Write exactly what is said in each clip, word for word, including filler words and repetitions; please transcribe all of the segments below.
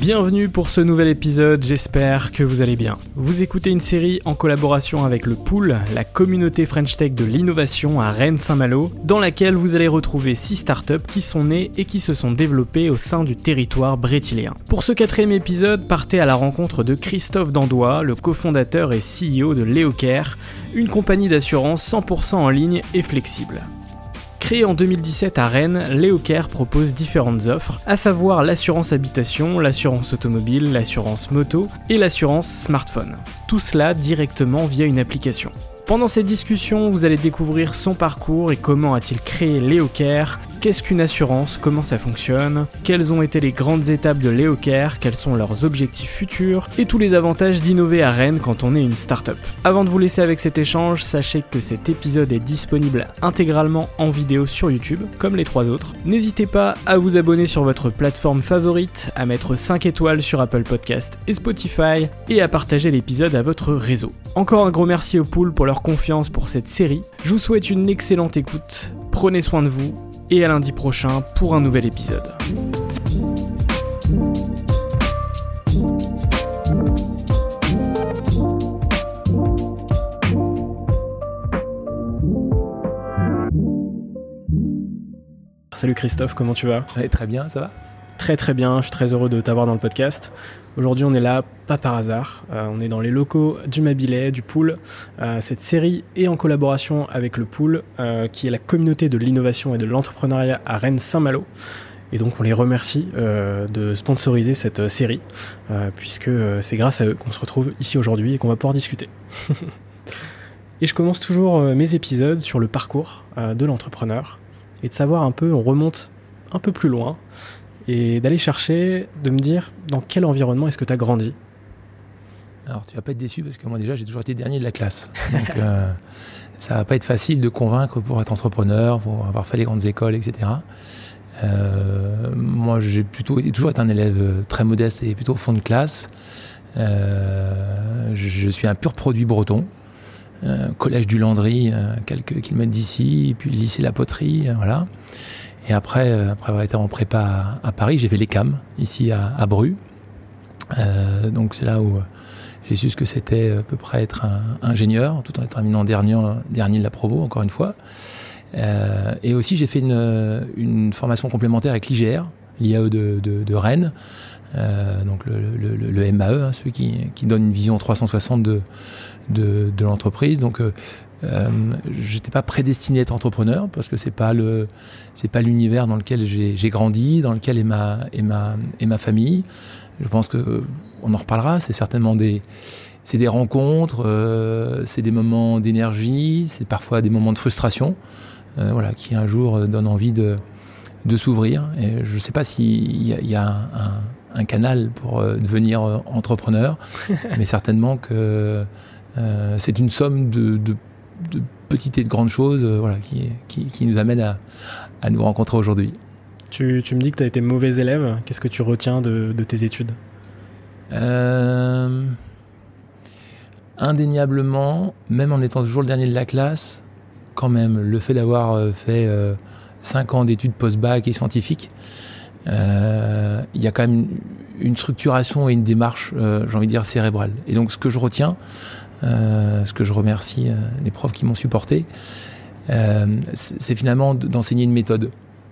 Bienvenue pour ce nouvel épisode, j'espère que vous allez bien. Vous écoutez une série en collaboration avec le Poool, la communauté French Tech de l'innovation à Rennes-Saint-Malo, dans laquelle vous allez retrouver six startups qui sont nées et qui se sont développées au sein du territoire brétilien. Pour ce quatrième épisode, partez à la rencontre de Christophe Dandois, le cofondateur et C E O de Leocare, une compagnie d'assurance cent pour cent en ligne et flexible. Créé en deux mille dix-sept à Rennes, Leocare propose différentes offres, à savoir l'assurance habitation, l'assurance automobile, l'assurance moto et l'assurance smartphone. Tout cela directement via une application. Pendant cette discussion, vous allez découvrir son parcours et comment a-t-il créé Leocare, qu'est-ce qu'une assurance, comment ça fonctionne, quelles ont été les grandes étapes de Leocare, quels sont leurs objectifs futurs et tous les avantages d'innover à Rennes quand on est une start-up. Avant de vous laisser avec cet échange, sachez que cet épisode est disponible intégralement en vidéo sur YouTube, comme les trois autres. N'hésitez pas à vous abonner sur votre plateforme favorite, à mettre cinq étoiles sur Apple Podcasts et Spotify et à partager l'épisode à votre réseau. Encore un gros merci au Poool pour leur confiance pour cette série. Je vous souhaite une excellente écoute, prenez soin de vous et à lundi prochain pour un nouvel épisode. Salut Christophe, comment tu vas ? Ouais, très bien, ça va ? Très très bien, je suis très heureux de t'avoir dans le podcast. Aujourd'hui on est là, pas par hasard, euh, on est dans les locaux du Mabilet, du Poool. Euh, cette série est en collaboration avec le Poool, euh, qui est la communauté de l'innovation et de l'entrepreneuriat à Rennes-Saint-Malo. Et donc on les remercie euh, de sponsoriser cette série, euh, puisque c'est grâce à eux qu'on se retrouve ici aujourd'hui et qu'on va pouvoir discuter. Et je commence toujours mes épisodes sur le parcours euh, de l'entrepreneur, et de savoir un peu, on remonte un peu plus loin, et d'aller chercher, de me dire dans quel environnement est-ce que tu as grandi. Alors tu vas pas être déçu parce que moi déjà j'ai toujours été dernier de la classe, donc euh, ça va pas être facile de convaincre pour être entrepreneur, pour avoir fait les grandes écoles, et cetera. Euh, moi j'ai plutôt été, toujours été un élève très modeste et plutôt au fond de classe. Euh, je suis un pur produit breton. Euh, collège du Landry, euh, quelques kilomètres d'ici, et puis le lycée La Poterie, euh, voilà. Et après, euh, après avoir été en prépa à, à Paris, j'ai fait l'E C A M, ici à, à Bru. Euh, donc c'est là où j'ai su ce que c'était à peu près être un ingénieur, tout en terminant dernier, dernier de la promo, encore une fois. Euh, et aussi, j'ai fait une, une formation complémentaire avec l'I G R, l'I A E de, de, de Rennes, euh, donc le, le, le, le M A E, hein, celui qui, qui donne une vision trois cent soixante de, de, de l'entreprise. Donc, euh, Euh, j'étais pas prédestiné à être entrepreneur parce que c'est pas le c'est pas l'univers dans lequel j'ai, j'ai grandi, dans lequel est ma est ma est ma famille. Je pense que on en reparlera. C'est certainement des c'est des rencontres, euh, c'est des moments d'énergie, c'est parfois des moments de frustration, euh, voilà, qui un jour donnent envie de de s'ouvrir. Et je ne sais pas s'il y, y a un, un canal pour euh, devenir euh, entrepreneur, mais certainement que euh, c'est une somme de, de, de petites et de grandes choses euh, voilà, qui, qui, qui nous amène à, à nous rencontrer aujourd'hui. Tu, tu me dis que tu as été mauvais élève. Qu'est-ce que tu retiens de, de tes études ? euh, Indéniablement, même en étant toujours le dernier de la classe, quand même, le fait d'avoir fait euh, cinq ans d'études post-bac et scientifiques, euh, il y a quand même une structuration et une démarche, euh, j'ai envie de dire, cérébrale. Et donc, ce que je retiens, euh, ce que je remercie euh, les profs qui m'ont supporté, euh, c'est finalement d'enseigner une méthode.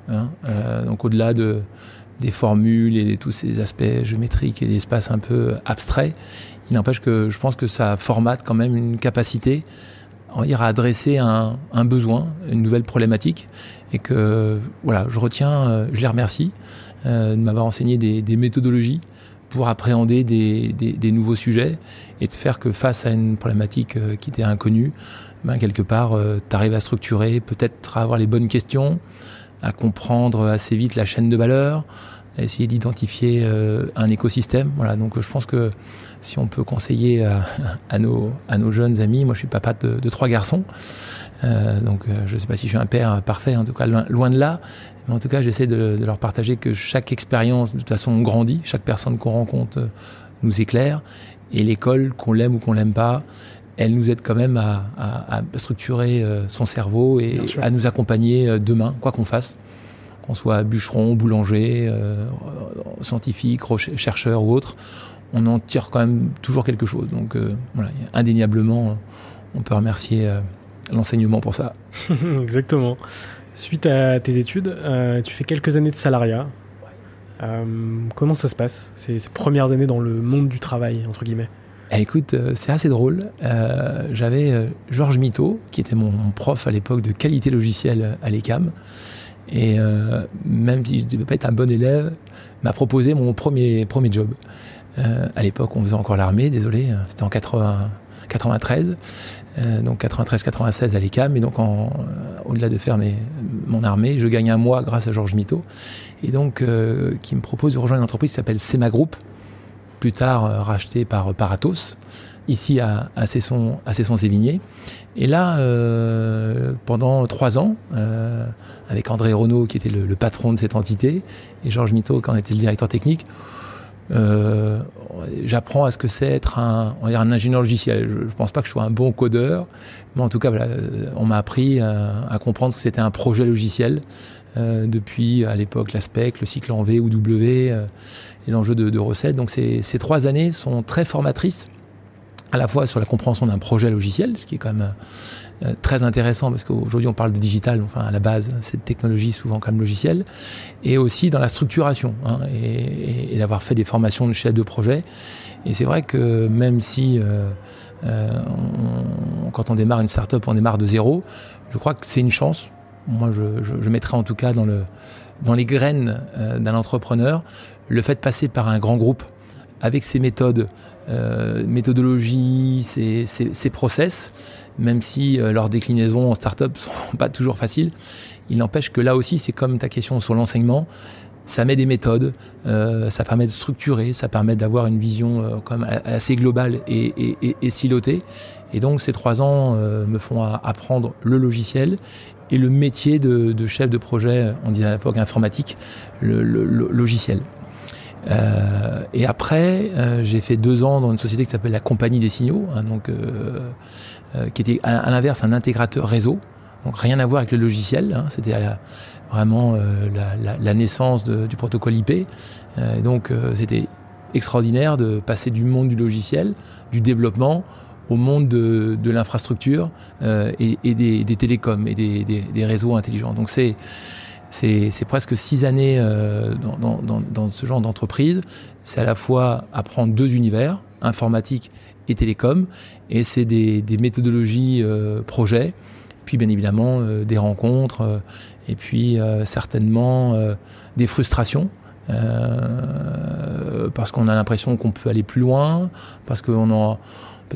Hein, euh, donc au-delà de, des formules et de tous ces aspects géométriques et des espaces un peu abstraits, il n'empêche que je pense que ça formate quand même une capacité, on va dire, à adresser un, un besoin, une nouvelle problématique, et que voilà, je retiens, euh, je les remercie euh, de m'avoir enseigné des, des méthodologies pour appréhender des, des, des nouveaux sujets et de faire que face à une problématique euh, qui t'est inconnue, ben, quelque part, euh, t'arrives à structurer, peut-être à avoir les bonnes questions, à comprendre assez vite la chaîne de valeur, à essayer d'identifier euh, un écosystème. Voilà, donc je pense que si on peut conseiller à, à, nos, à nos jeunes amis, moi je suis papa de, de trois garçons, euh, donc je ne sais pas si je suis un père parfait, en tout cas loin, loin de là, mais en tout cas j'essaie de, de leur partager que chaque expérience, de toute façon on grandit, chaque personne qu'on rencontre euh, nous éclaire, et l'école, qu'on l'aime ou qu'on ne l'aime pas, elle nous aide quand même à, à, à structurer son cerveau et à nous accompagner demain, quoi qu'on fasse, qu'on soit bûcheron, boulanger, euh, scientifique, roche- chercheur ou autre, on en tire quand même toujours quelque chose. Donc euh, voilà, indéniablement, on peut remercier euh, l'enseignement pour ça. Exactement. Suite à tes études, euh, tu fais quelques années de salariat. Euh, comment ça se passe, ces, ces premières années dans le monde du travail, entre guillemets? Écoute, c'est assez drôle. Euh, j'avais Georges Mito, qui était mon, mon prof à l'époque de qualité logicielle à l'E C A M, et euh, même si je ne devais pas être un bon élève, m'a proposé mon premier, premier job. Euh, à l'époque, on faisait encore l'armée, désolé, c'était en quatre-vingts, quatre-vingt-treize, euh, donc quatre-vingt-treize quatre-vingt-seize à l'E C A M, et donc en, au-delà de faire mes, mon armée, je gagne un mois grâce à Georges Mito, et donc euh, qui me propose de rejoindre une entreprise qui s'appelle Sema Group, plus tard euh, racheté par, par Atos, ici à, à Cesson, à Cesson-Sévigné. Et là, euh, pendant trois ans, euh, avec André Renaud, qui était le, le patron de cette entité, et Georges Mito, qui en était le directeur technique, euh, j'apprends à ce que c'est être un, on va dire un ingénieur logiciel. Je ne pense pas que je sois un bon codeur, mais en tout cas, voilà, on m'a appris à, à comprendre ce que c'était un projet logiciel, euh, depuis, à l'époque, l'ASPEC, le cycle en V ou W, euh, les enjeux de, de recettes. Donc ces, ces trois années sont très formatrices, à la fois sur la compréhension d'un projet logiciel, ce qui est quand même euh, très intéressant, parce qu'aujourd'hui on parle de digital, enfin à la base c'est de technologie souvent quand même logicielle, et aussi dans la structuration, hein, et, et, et d'avoir fait des formations de chef de projet. Et c'est vrai que même si euh, euh, on, quand on démarre une start-up, on démarre de zéro, je crois que c'est une chance. Moi je, je, je mettrais en tout cas dans, le, dans les graines euh, d'un entrepreneur le fait de passer par un grand groupe avec ses méthodes, euh, méthodologies, ses, ses, ses process, même si euh, leurs déclinaisons en start-up sont pas toujours faciles, il n'empêche que là aussi, c'est comme ta question sur l'enseignement, ça met des méthodes, euh, ça permet de structurer, ça permet d'avoir une vision euh, quand même assez globale et, et, et, et silotée. Et donc ces trois ans euh, me font apprendre le logiciel et le métier de, de chef de projet, on disait à l'époque informatique, le, le, le logiciel. Euh, et après, euh, j'ai fait deux ans dans une société qui s'appelle la Compagnie des Signaux, hein, donc, euh, euh, qui était à, à l'inverse un intégrateur réseau, donc rien à voir avec le logiciel, hein, c'était à la, vraiment euh, la, la, la naissance de, du protocole I P, euh, donc euh, c'était extraordinaire de passer du monde du logiciel, du développement, au monde de, de l'infrastructure euh, et, et des, des télécoms et des, des, des réseaux intelligents. Donc c'est C'est, c'est presque six années euh, dans, dans, dans ce genre d'entreprise. C'est à la fois apprendre deux univers, informatique et télécom, et c'est des, des méthodologies euh, projets, puis bien évidemment euh, des rencontres, euh, et puis euh, certainement euh, des frustrations, euh, parce qu'on a l'impression qu'on peut aller plus loin, parce qu'on en...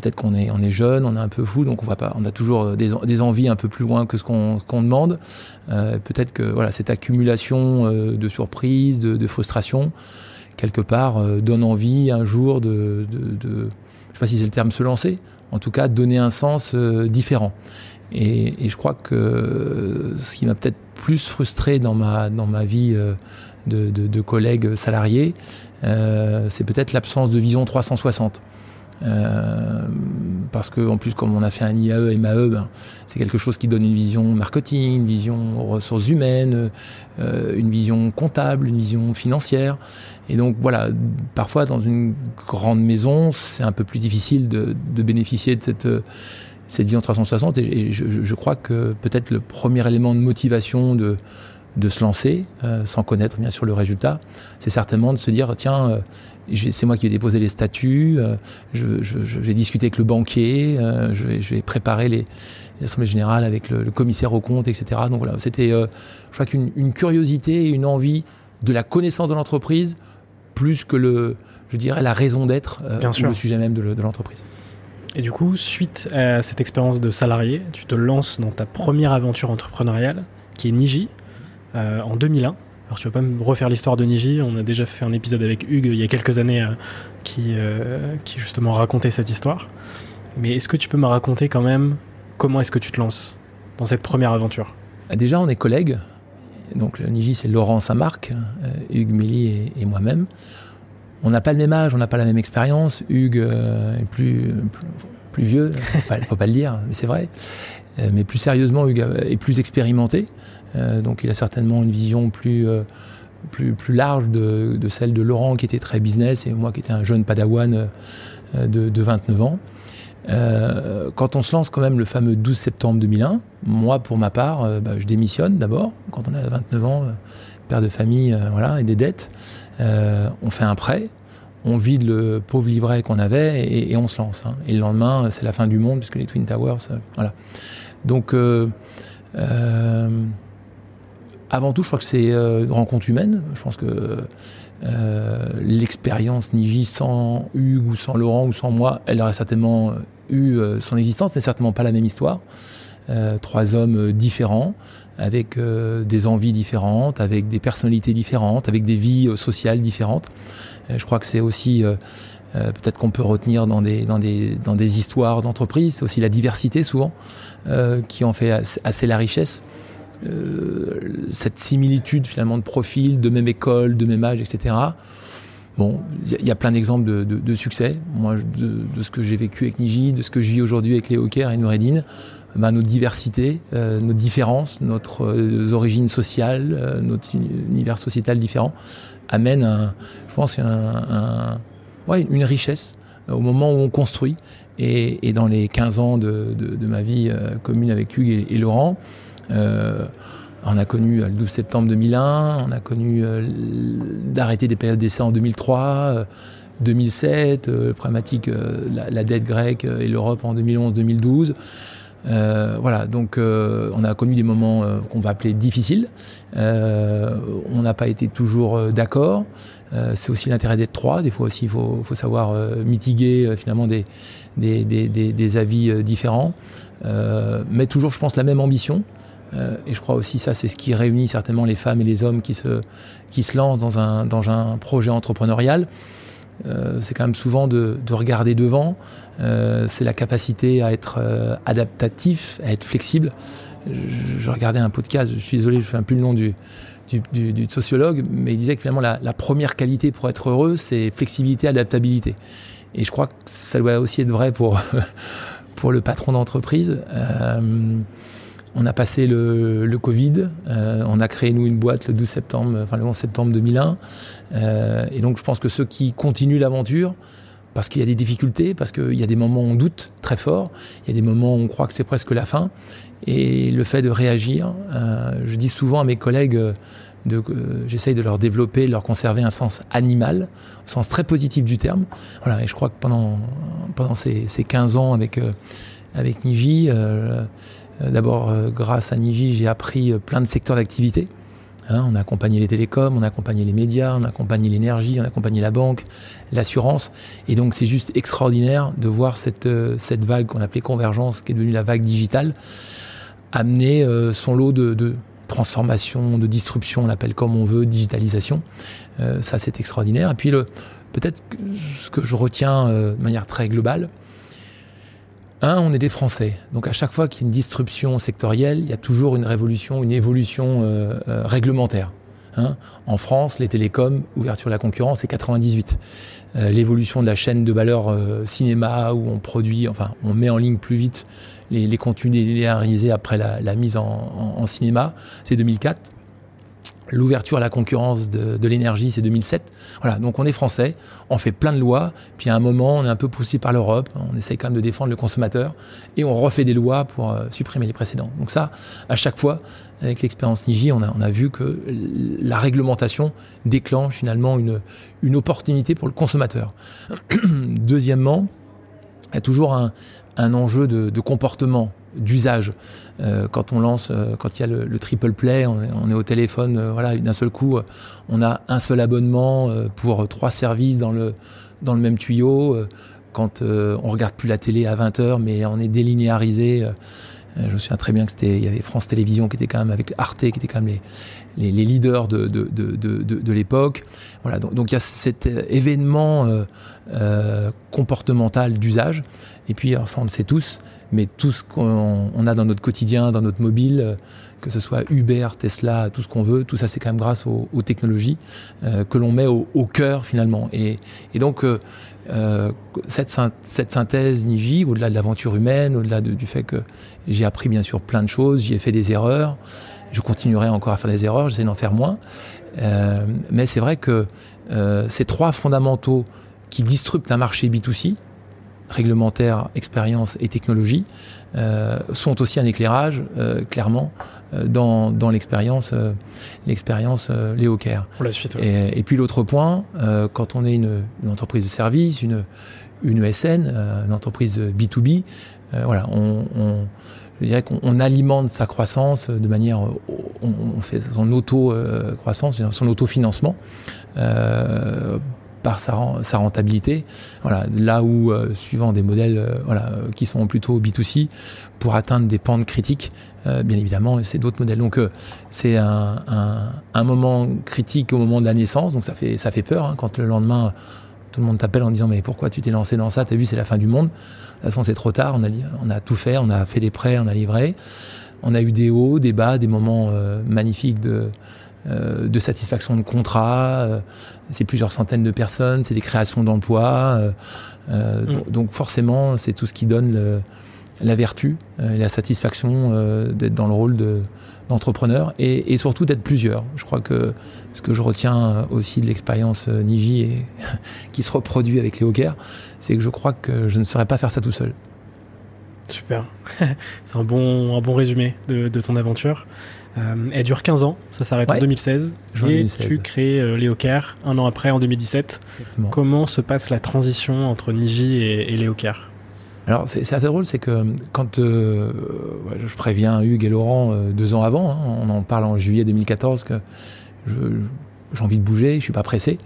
peut-être qu'on est, on est jeune, on est un peu fou, donc on va pas, on a toujours des, des envies un peu plus loin que ce qu'on, qu'on demande. Euh, peut-être que voilà, cette accumulation euh, de surprises, de, de frustrations, quelque part, euh, donne envie un jour de, de, de, je ne sais pas si c'est le terme, se lancer, en tout cas donner un sens euh, différent. Et, et je crois que ce qui m'a peut-être plus frustré dans ma, dans ma vie euh, de, de, de collègue salarié, euh, c'est peut-être l'absence de vision trois cent soixante. Euh, parce que en plus, comme on a fait un I A E et M A E, ben, c'est quelque chose qui donne une vision marketing, une vision ressources humaines, euh, une vision comptable, une vision financière. Et donc voilà, parfois dans une grande maison, c'est un peu plus difficile de, de bénéficier de cette, cette vision trois cent soixante. Et, et je, je crois que peut-être le premier élément de motivation de, de se lancer, euh, sans connaître bien sûr le résultat, c'est certainement de se dire tiens. Euh, C'est moi qui vais déposer les statuts, euh, je, je, je vais discuter avec le banquier, euh, je, vais, je vais préparer les, l'assemblée générale avec le, le commissaire aux comptes, et cetera. Donc voilà, c'était, euh, je crois qu'une une curiosité et une envie de la connaissance de l'entreprise plus que le, je dirais, la raison d'être, euh, Bien sûr. Le sujet même de, le, de l'entreprise. Et du coup, suite à cette expérience de salarié, tu te lances dans ta première aventure entrepreneuriale, qui est Niji, euh, en deux mille un. Alors tu vas pas me refaire l'histoire de Niji, on a déjà fait un épisode avec Hugues il y a quelques années euh, qui, euh, qui justement racontait cette histoire. Mais est-ce que tu peux me raconter quand même comment est-ce que tu te lances dans cette première aventure ? Déjà on est collègues, donc le Niji c'est Laurent Saint-Marc, euh, Hugues Méli et, et moi-même. On n'a pas le même âge, on n'a pas la même expérience, Hugues euh, est plus, plus, plus vieux, il ne faut pas le dire, mais c'est vrai. Euh, mais plus sérieusement, Hugues est plus expérimenté. Euh, donc il a certainement une vision plus, euh, plus, plus large de, de celle de Laurent qui était très business et moi qui étais un jeune padawan euh, de, de vingt-neuf ans. Euh, quand on se lance quand même le fameux douze septembre deux mille un, moi pour ma part, euh, bah, je démissionne d'abord. Quand on a vingt-neuf ans, euh, père de famille euh, voilà, et des dettes, euh, on fait un prêt, on vide le pauvre livret qu'on avait et, et on se lance. Hein. Et le lendemain, c'est la fin du monde puisque les Twin Towers, euh, voilà. Donc... Euh, euh, Avant tout, je crois que c'est euh, une rencontre humaine. Je pense que euh, l'expérience Niji sans Hugues ou sans Laurent ou sans moi, elle aurait certainement eu euh, son existence, mais certainement pas la même histoire. Euh, trois hommes différents, avec euh, des envies différentes, avec des personnalités différentes, avec des vies euh, sociales différentes. Euh, je crois que c'est aussi... Euh, Euh, peut-être qu'on peut retenir dans des, dans des, dans des histoires d'entreprise, c'est aussi la diversité souvent, euh, qui en fait assez, assez la richesse. Euh, cette similitude finalement de profil, de même école, de même âge, et cetera. Bon, il y, y a plein d'exemples de, de, de succès. Moi, de, de ce que j'ai vécu avec Niji, de ce que je vis aujourd'hui avec Leocare et Noureddine, ben, nos diversités, euh, nos différences, notre, euh, nos origines sociales, euh, notre univers sociétal différent, amènent, un, je pense, un... un Ouais, une richesse euh, au moment où on construit. Et, et dans les quinze ans de, de, de ma vie euh, commune avec Hugues et, et Laurent, euh, on a connu euh, le douze septembre deux mille un, on a connu euh, d'arrêter des périodes d'essai en deux mille trois, euh, deux mille sept, euh, problématique euh, la, la dette grecque et l'Europe en deux mille onze deux mille douze. Euh, voilà, donc euh, on a connu des moments euh, qu'on va appeler difficiles. Euh, on n'a pas été toujours euh, d'accord. Euh, c'est aussi l'intérêt d'être trois. Des fois aussi, il faut, faut savoir euh, mitiguer euh, finalement des, des, des, des, des avis euh, différents. Euh, mais toujours, je pense, la même ambition. Euh, et je crois aussi ça, c'est ce qui réunit certainement les femmes et les hommes qui se, qui se lancent dans un, dans un projet entrepreneurial. Euh, c'est quand même souvent de, de regarder devant. Euh, c'est la capacité à être euh, adaptatif, à être flexible. Je, je regardais un podcast, je suis désolé, je ne sais plus le nom du, du, du, du sociologue, mais il disait que finalement la, la première qualité pour être heureux, c'est flexibilité, adaptabilité. Et je crois que ça doit aussi être vrai pour, pour le patron d'entreprise. Euh, On a passé le, le Covid, euh, on a créé nous une boîte le douze septembre, enfin le onze septembre deux mille un, euh, et donc je pense que ceux qui continuent l'aventure, parce qu'il y a des difficultés, parce qu'il y a des moments où on doute très fort, il y a des moments où on croit que c'est presque la fin, et le fait de réagir, euh, je dis souvent à mes collègues, de, euh, j'essaye de leur développer, de leur conserver un sens animal, un sens très positif du terme, voilà, et je crois que pendant, pendant ces, ces quinze ans avec, euh, avec Niji, euh, D'abord, grâce à Niji, j'ai appris plein de secteurs d'activité. Hein, on a accompagné les télécoms, on a accompagné les médias, on a accompagné l'énergie, on a accompagné la banque, l'assurance. Et donc, c'est juste extraordinaire de voir cette, euh, cette vague qu'on appelait convergence, qui est devenue la vague digitale, amener euh, son lot de, de transformation, de disruption, on l'appelle comme on veut, digitalisation. Euh, ça, c'est extraordinaire. Et puis, le, peut-être ce que je retiens euh, de manière très globale, un, on est des Français. Donc à chaque fois qu'il y a une disruption sectorielle, il y a toujours une révolution, une évolution euh, euh, réglementaire. Hein. En France, les télécoms, ouverture à la concurrence, c'est quatre-vingt-dix-huit. Euh, l'évolution de la chaîne de valeur euh, cinéma, où on produit, enfin, on met en ligne plus vite les, les contenus délinéarisés après la, la mise en, en, en cinéma, c'est deux mille quatre. L'ouverture à la concurrence de, de l'énergie, c'est deux mille sept. Voilà, donc on est français, on fait plein de lois, puis à un moment, on est un peu poussé par l'Europe, on essaye quand même de défendre le consommateur, et on refait des lois pour euh, supprimer les précédents. Donc ça, à chaque fois, avec l'expérience Niji, on a, on a vu que la réglementation déclenche finalement une, une opportunité pour le consommateur. Deuxièmement, il y a toujours un, un enjeu de, de comportement, d'usage. Euh, quand on lance, euh, quand il y a le, le triple play, on est, on est au téléphone, euh, voilà, d'un seul coup, euh, on a un seul abonnement euh, pour trois services dans le, dans le même tuyau. Euh, quand euh, on regarde plus la télé à vingt heures, mais on est délinéarisé. Euh, je me souviens très bien que c'était, il y avait France Télévisions qui était quand même avec Arte, qui était quand même les, les, les leaders de, de, de, de, de, de l'époque. Voilà, donc, donc il y a cet événement euh, euh, comportemental d'usage. Et puis, alors ça, on le sait tous, mais tout ce qu'on on a dans notre quotidien, dans notre mobile, que ce soit Uber, Tesla, tout ce qu'on veut, tout ça, c'est quand même grâce aux, aux technologies euh, que l'on met au, au cœur, finalement. Et, et donc, euh, cette, cette synthèse Niji, au-delà de l'aventure humaine, au-delà de, du fait que j'ai appris, bien sûr, plein de choses, j'y ai fait des erreurs, je continuerai encore à faire des erreurs, j'essaie d'en faire moins. Euh, mais c'est vrai que euh, ces trois fondamentaux qui disruptent un marché B deux C, réglementaire, expérience et technologie euh, sont aussi un éclairage euh, clairement euh, dans dans l'expérience euh, l'expérience euh, Leocare. Pour la suite. Ouais. Et, et puis l'autre point, euh, quand on est une, une entreprise de service, une une E S N, euh, une entreprise B deux B, euh, voilà, on, on je dirais qu'on on alimente sa croissance de manière, on, on fait son auto euh, croissance, son autofinancement. Euh, par sa rentabilité, voilà, là où, euh, suivant des modèles euh, voilà, qui sont plutôt B deux C, pour atteindre des pentes critiques, euh, bien évidemment, c'est d'autres modèles. Donc, euh, c'est un, un, un moment critique au moment de la naissance, donc ça fait, ça fait peur, hein, quand le lendemain, tout le monde t'appelle en disant « mais pourquoi tu t'es lancé dans ça ? T'as vu, c'est la fin du monde. » De toute façon, c'est trop tard, on a, on a tout fait, on a fait des prêts, on a livré, on a eu des hauts, des bas, des moments euh, magnifiques de... Euh, de satisfaction de contrat, euh, c'est plusieurs centaines de personnes, c'est des créations d'emplois, euh, euh, mmh. donc, donc forcément c'est tout ce qui donne le, la vertu euh, et la satisfaction euh, d'être dans le rôle de, d'entrepreneur et, et surtout d'être plusieurs. Je crois que ce que je retiens aussi de l'expérience euh, Niji et qui se reproduit avec Leocare, c'est que je crois que je ne saurais pas faire ça tout seul. Super, c'est un bon, un bon résumé de, de ton aventure. Euh, elle dure quinze ans, ça s'arrête ouais. en deux mille seize. Juin et deux mille seize. Tu crées euh, Leocare un an après, en deux mille dix-sept. Exactement. Comment se passe la transition entre Niji et, et Leocare ? Alors c'est, c'est assez drôle, c'est que quand euh, ouais, je préviens Hugues et Laurent euh, deux ans avant, hein, on en parle en juillet deux mille quatorze, que je, j'ai envie de bouger, je ne suis pas pressé.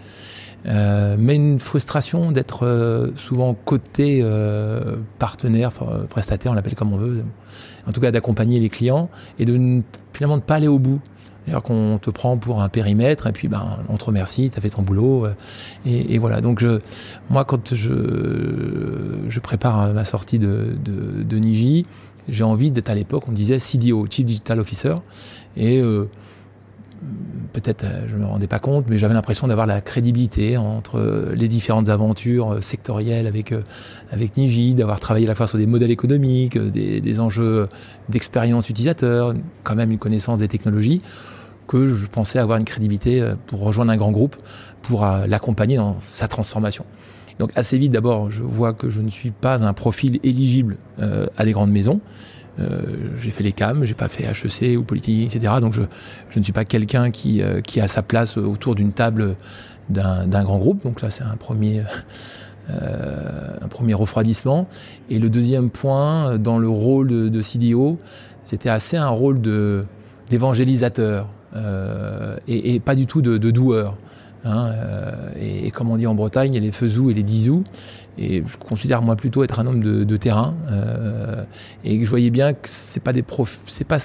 Euh, mais une frustration d'être euh, souvent côté euh, partenaire, euh, prestataire, on l'appelle comme on veut, en tout cas d'accompagner les clients et de ne, finalement de ne pas aller au bout. Alors qu'on te prend pour un périmètre et puis ben, on te remercie, t'as fait ton boulot euh, et, et voilà. Donc je, moi quand je, je prépare ma sortie de, de, de Niji, j'ai envie d'être à l'époque, on disait C D O, Chief Digital Officer, et euh, peut-être, je ne me rendais pas compte, mais j'avais l'impression d'avoir la crédibilité entre les différentes aventures sectorielles avec, avec Niji, d'avoir travaillé à la fois sur des modèles économiques, des, des enjeux d'expérience utilisateur, quand même une connaissance des technologies, que je pensais avoir une crédibilité pour rejoindre un grand groupe, pour l'accompagner dans sa transformation. Donc assez vite, d'abord, je vois que je ne suis pas un profil éligible euh, à des grandes maisons. Euh, j'ai fait l'E C A M, j'ai pas fait H E C ou Polytechnique, et cetera. Donc je, je ne suis pas quelqu'un qui, euh, qui a sa place autour d'une table d'un, d'un grand groupe. Donc là, c'est un premier, euh, un premier refroidissement. Et le deuxième point, dans le rôle de, de C D O, c'était assez un rôle de, d'évangélisateur. euh, et, et pas du tout de, de doueurs. Hein, euh, et, et comme on dit en Bretagne, il y a les fesous et les disous. Et je considère moi plutôt être un homme de, de terrain. Euh, et je voyais bien que c'est pas des profs, c'est pas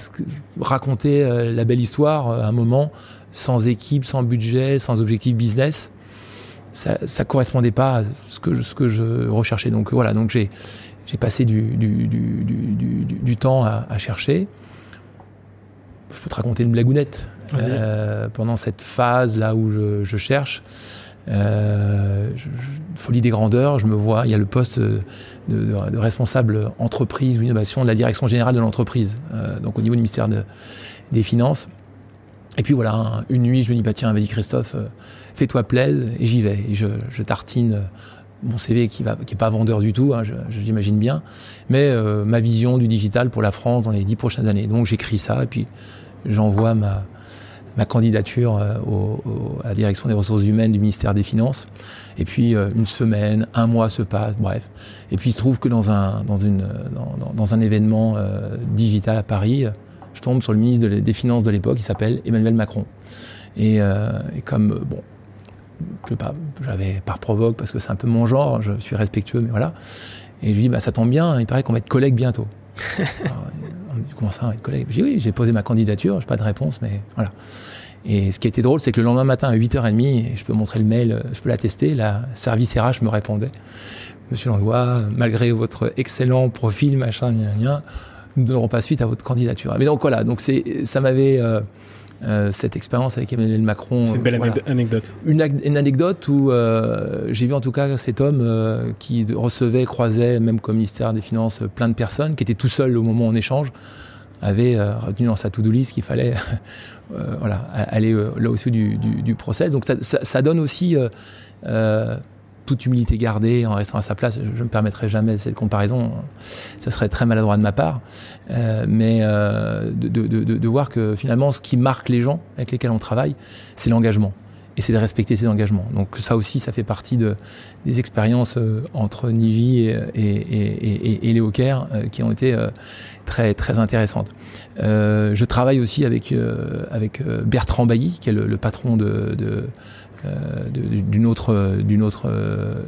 raconter euh, la belle histoire euh, à un moment sans équipe, sans budget, sans objectif business. Ça, ça correspondait pas à ce que je, ce que je recherchais. Donc voilà, donc j'ai j'ai passé du du du du, du, du temps à, à chercher. Je peux te raconter une blagounette. Euh, pendant cette phase là où je, je cherche, euh, je, je, folie des grandeurs, je me vois, il y a le poste de, de, de responsable entreprise ou innovation de la direction générale de l'entreprise, euh, donc au niveau du ministère de, des Finances. Et puis voilà, un, une nuit, je me dis bah tiens, vas-y Christophe, euh, fais-toi plaisir, et j'y vais. Et je, je tartine mon C V qui va, qui est pas vendeur du tout, hein, je, je, j'imagine bien, mais euh, ma vision du digital pour la France dans les dix prochaines années. Donc j'écris ça et puis j'envoie ma ma candidature euh, au, au, à la direction des ressources humaines du ministère des Finances. Et puis, euh, une semaine, un mois se passe, bref. Et puis, il se trouve que dans un, dans une, dans, dans un événement euh, digital à Paris, je tombe sur le ministre de, des Finances de l'époque, il s'appelle Emmanuel Macron. Et, euh, et comme, bon, je sais pas, j'avais par provoque, parce que c'est un peu mon genre, je suis respectueux, mais voilà. Et je lui dis, bah, ça tombe bien, il paraît qu'on va être collègues bientôt. Alors, comment ça, être collègue ? J'ai dit oui, j'ai posé ma candidature, j'ai pas de réponse, mais voilà. Et ce qui était drôle, c'est que le lendemain matin à huit heures trente, et je peux montrer le mail, je peux l'attester, la service R H me répondait. Monsieur Dandois, malgré votre excellent profil, machin, gna, gna, nous ne donnerons pas suite à votre candidature. Mais donc voilà, donc c'est, ça m'avait, euh, euh, cette expérience avec Emmanuel Macron. C'est une belle voilà. anecdote. Une, une anecdote où euh, j'ai vu en tout cas cet homme euh, qui recevait, croisait, même comme ministère des Finances, plein de personnes, qui était tout seul au moment où on échange, avait euh, retenu dans sa to-do list qu'il fallait euh, voilà, aller euh, là au-dessus du, du, du process. Donc ça, ça, ça donne aussi, euh, euh, toute humilité gardée, en restant à sa place, je ne me permettrai jamais cette comparaison, ça serait très maladroit de ma part, euh, mais euh, de, de, de, de voir que finalement ce qui marque les gens avec lesquels on travaille, c'est l'engagement. Et c'est de respecter ces engagements. Donc ça aussi, ça fait partie de, des expériences euh, entre Niji et, et, et, et, et Leocare euh, qui ont été euh, très, très intéressantes. Euh, je travaille aussi avec, euh, avec Bertrand Bailly, qui est le, le patron de, de, euh, de, d'une autre, d'une autre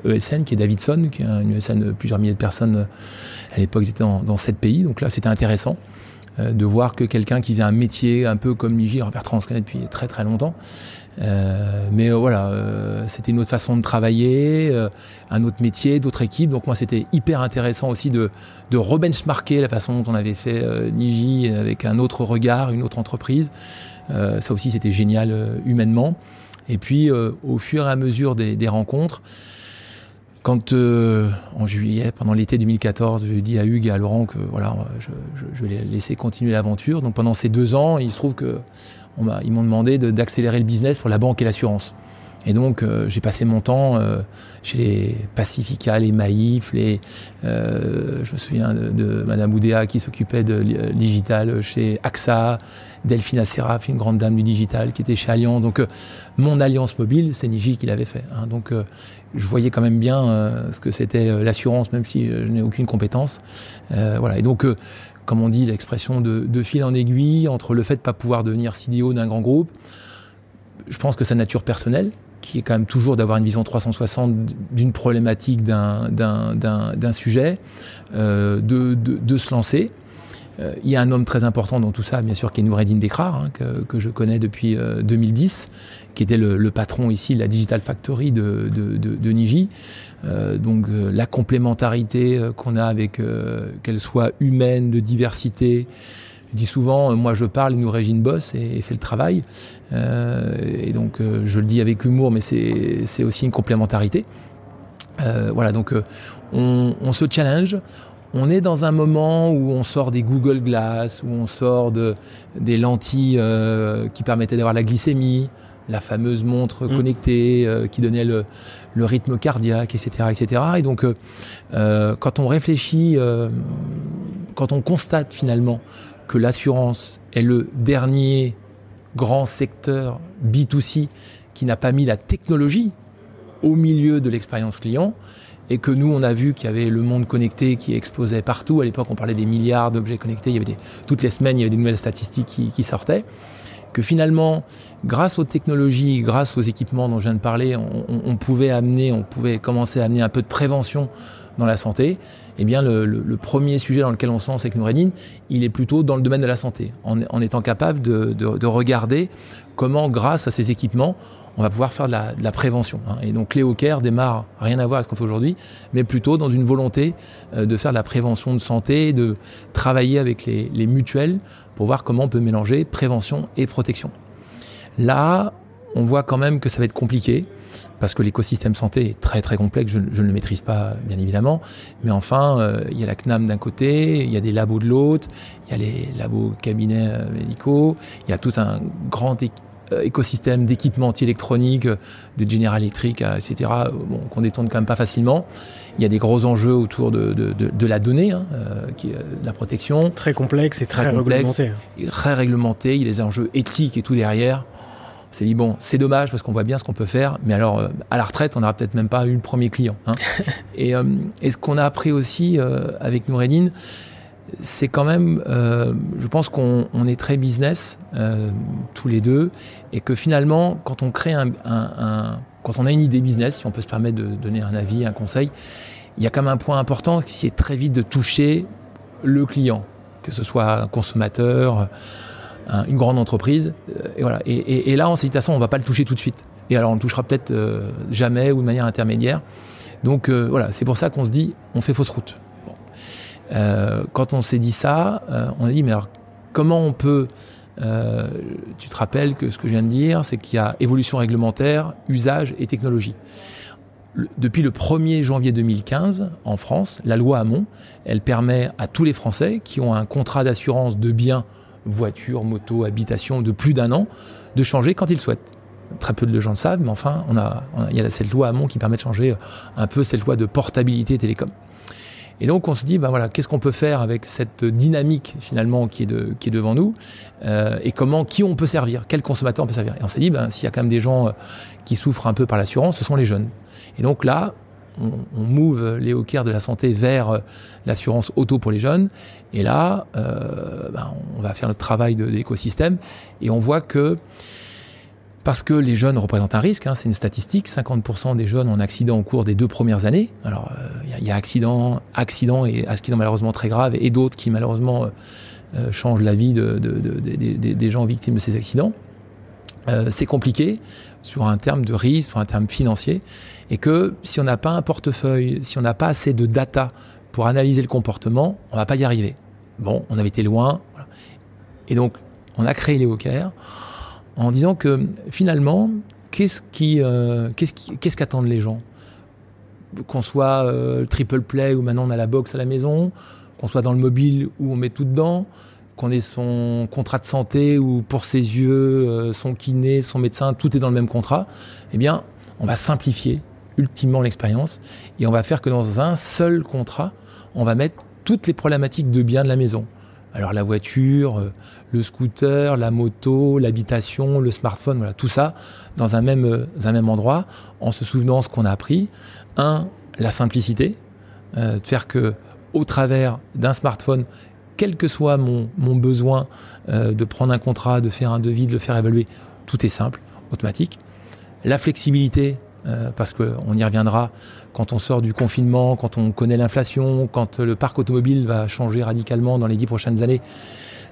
E S N, qui est Davidson, qui est une E S N de plusieurs milliers de personnes. À l'époque, ils étaient dans, dans sept pays. Donc là, c'était intéressant euh, de voir que quelqu'un qui faisait un métier un peu comme Niji, alors Bertrand, on se connaît depuis très très longtemps, Euh, mais euh, voilà, euh, c'était une autre façon de travailler, euh, un autre métier, d'autres équipes. Donc moi, c'était hyper intéressant aussi de, de rebenchmarker la façon dont on avait fait euh, Niji avec un autre regard, une autre entreprise. Euh, ça aussi, c'était génial euh, humainement. Et puis, euh, au fur et à mesure des, des rencontres, quand euh, en juillet, pendant l'été deux mille quatorze, je dis à Hugues et à Laurent que voilà, je, je, je vais les laisser continuer l'aventure. Donc pendant ces deux ans, il se trouve que On m'a, ils m'ont demandé de, d'accélérer le business pour la banque et l'assurance. Et donc, euh, j'ai passé mon temps euh, chez les Pacifica, les Maïf, les, euh, je me souviens de, de Madame Oudéa qui s'occupait de euh, digital chez AXA, Delphine Asséraf, une grande dame du digital qui était chez Allianz. Donc, euh, mon alliance mobile, c'est Niji qui l'avait fait. Hein. Donc, euh, je voyais quand même bien euh, ce que c'était euh, l'assurance, même si je n'ai aucune compétence. Euh, voilà. Et donc, euh, comme on dit, l'expression de, de fil en aiguille, entre le fait de ne pas pouvoir devenir C D O d'un grand groupe, je pense que sa nature personnelle, qui est quand même toujours d'avoir une vision trois cent soixante d'une problématique, d'un, d'un, d'un, d'un sujet, euh, de, de, de se lancer. Euh, il y a un homme très important dans tout ça, bien sûr, qui est Noureddine Bekrar, hein, que, que je connais depuis euh, deux mille dix, qui était le, le patron ici de la Digital Factory de, de, de, de Niji. Euh, donc euh, la complémentarité euh, qu'on a avec, euh, qu'elle soit humaine, de diversité. Je dis souvent, euh, moi je parle, Noureddine bosse et, et fait le travail. Euh, et donc euh, je le dis avec humour, mais c'est, c'est aussi une complémentarité. Euh, voilà, donc euh, on, on se challenge. On est dans un moment où on sort des Google Glass, où on sort de, des lentilles euh, qui permettaient d'avoir la glycémie, la fameuse montre connectée euh, qui donnait le, le rythme cardiaque, et cetera, et cetera. Et donc, euh, quand on réfléchit, euh, quand on constate finalement que l'assurance est le dernier grand secteur B deux C qui n'a pas mis la technologie au milieu de l'expérience client, et que nous, on a vu qu'il y avait le monde connecté qui explosait partout. À l'époque, on parlait des milliards d'objets connectés. Il y avait des... Toutes les semaines, il y avait des nouvelles statistiques qui, qui sortaient. que finalement, grâce aux technologies, grâce aux équipements dont je viens de parler, on, on pouvait amener, on pouvait commencer à amener un peu de prévention dans la santé. Eh bien, le, le, le premier sujet dans lequel on se lance avec Noureddine, il est plutôt dans le domaine de la santé, en, en étant capable de, de, de regarder comment, grâce à ces équipements, on va pouvoir faire de la, de la prévention. Hein. Et donc, Leocare démarre, rien à voir avec ce qu'on fait aujourd'hui, mais plutôt dans une volonté euh, de faire de la prévention de santé, de travailler avec les, les mutuelles pour voir comment on peut mélanger prévention et protection. Là, on voit quand même que ça va être compliqué, parce que l'écosystème santé est très très complexe, je, je ne le maîtrise pas bien évidemment, mais enfin, euh, il y a la C N A M d'un côté, il y a des labos de l'autre, il y a les labos cabinets euh, médicaux, il y a tout un grand é- euh, écosystème d'équipements électroniques, de General Electric, et cetera, bon, qu'on détourne quand même pas facilement. Il y a des gros enjeux autour de, de, de, de la donnée, hein, euh, qui, euh, de la protection. Très complexe et très, très complexe, réglementé. Très réglementé, il y a des enjeux éthiques et tout derrière. On s'est dit, bon, c'est dommage parce qu'on voit bien ce qu'on peut faire, mais alors, euh, à la retraite, on n'aura peut-être même pas eu le premier client. Hein. et, euh, et ce qu'on a appris aussi euh, avec Noureddine, c'est quand même, euh, je pense qu'on on est très business, euh, tous les deux, et que finalement, quand on crée un, un, un, quand on a une idée business, si on peut se permettre de donner un avis, un conseil, il y a quand même un point important qui est très vite de toucher le client, que ce soit un consommateur, une grande entreprise, et voilà. Et, et, et là, on s'est dit, de toute façon, on va pas le toucher tout de suite. Et alors, on le touchera peut-être euh, jamais ou de manière intermédiaire. Donc, euh, voilà, c'est pour ça qu'on se dit, on fait fausse route. Bon. Euh, quand on s'est dit ça, euh, on a dit, mais alors, comment on peut... Euh, tu te rappelles que ce que je viens de dire, c'est qu'il y a évolution réglementaire, usage et technologie. Le, depuis le premier janvier deux mille quinze, en France, la loi Hamon, elle permet à tous les Français qui ont un contrat d'assurance de biens voiture, moto, habitation, de plus d'un an, de changer quand ils souhaitent. Très peu de gens le savent, mais enfin, on a, on a, il y a cette loi Hamon qui permet de changer un peu cette loi de portabilité télécom. Et donc, on se dit, ben voilà, qu'est-ce qu'on peut faire avec cette dynamique, finalement, qui est, de, qui est devant nous, euh, et comment, qui on peut servir, quel consommateur on peut servir. Et on s'est dit, ben, s'il y a quand même des gens qui souffrent un peu par l'assurance, ce sont les jeunes. Et donc là, on, on move Leocare de la santé vers l'assurance auto pour les jeunes. Et là, euh, ben, on va faire notre travail de, de l'écosystème. Et on voit que, parce que les jeunes représentent un risque, hein, c'est une statistique, cinquante pour cent des jeunes ont un accident au cours des deux premières années. Alors, il euh, y, y a accident, accident et accident malheureusement très grave, et d'autres qui malheureusement euh, changent la vie de, de, de, de, de, des gens victimes de ces accidents. Euh, c'est compliqué sur un terme de risque, sur un terme financier, et que si on n'a pas un portefeuille, si on n'a pas assez de data pour analyser le comportement, on ne va pas y arriver. Bon, on avait été loin. Voilà. Et donc, on a créé Leocare en disant que finalement, qu'est-ce, qui, euh, qu'est-ce, qui, qu'est-ce qu'attendent les gens ? Qu'on soit euh, triple play où maintenant on a la box à la maison, qu'on soit dans le mobile où on met tout dedans, qu'on ait son contrat de santé où pour ses yeux, son kiné, son médecin, tout est dans le même contrat, eh bien, on va simplifier ultimement l'expérience et on va faire que dans un seul contrat, on va mettre toutes les problématiques de biens de la maison. Alors la voiture, le scooter, la moto, l'habitation, le smartphone, voilà, tout ça dans un même, dans un même endroit, en se souvenant de ce qu'on a appris. Un, la simplicité, euh, de faire que au travers d'un smartphone, quel que soit mon, mon besoin euh, de prendre un contrat, de faire un devis, de le faire évaluer, tout est simple, automatique. La flexibilité, euh, parce qu'on y reviendra quand on sort du confinement, quand on connaît l'inflation, quand le parc automobile va changer radicalement dans les dix prochaines années,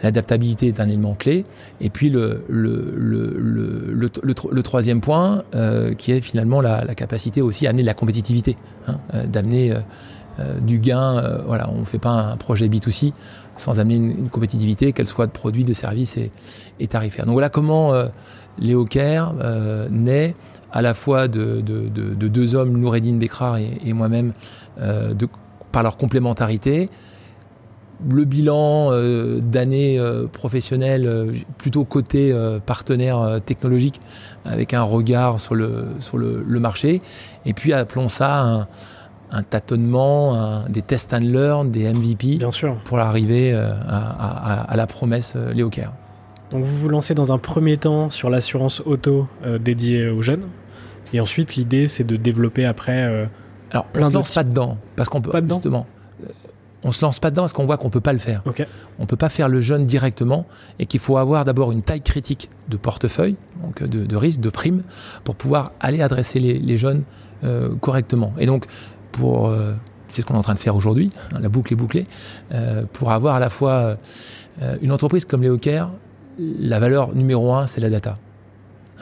l'adaptabilité est un élément clé. Et puis le, le, le, le, le, le, le troisième point, euh, qui est finalement la, la capacité aussi à amener de la compétitivité, hein, euh, d'amener... Euh, Euh, du gain, euh, voilà, on ne fait pas un projet B deux C sans amener une, une compétitivité, qu'elle soit de produits, de services et, et tarifaires. Donc voilà comment euh, Leocare euh, naît à la fois de, de, de, de deux hommes, Noureddine Bekrar et, et moi-même, euh, de, par leur complémentarité. Le bilan euh, d'années euh, professionnelles, euh, plutôt côté euh, partenaire euh, technologique, avec un regard sur le, sur le, le marché. Et puis appelons ça un un tâtonnement, un, des tests and learn, des M V P, bien sûr, pour arriver euh, à, à, à la promesse euh, Leocare. Donc vous vous lancez dans un premier temps sur l'assurance auto euh, dédiée aux jeunes, et ensuite l'idée c'est de développer après. Euh, Alors plein on se lance de... pas dedans, parce qu'on peut pas dedans. Justement. on ne se lance pas dedans parce qu'on voit qu'on ne peut pas le faire. Okay. On ne peut pas faire le jeune directement et qu'il faut avoir d'abord une taille critique de portefeuille, donc de, de risque, de prime, pour pouvoir aller adresser les, les jeunes euh, correctement. Et donc, pour, euh, c'est ce qu'on est en train de faire aujourd'hui, hein, la boucle est bouclée, euh, pour avoir à la fois euh, une entreprise comme Leocare, la valeur numéro un, c'est la data.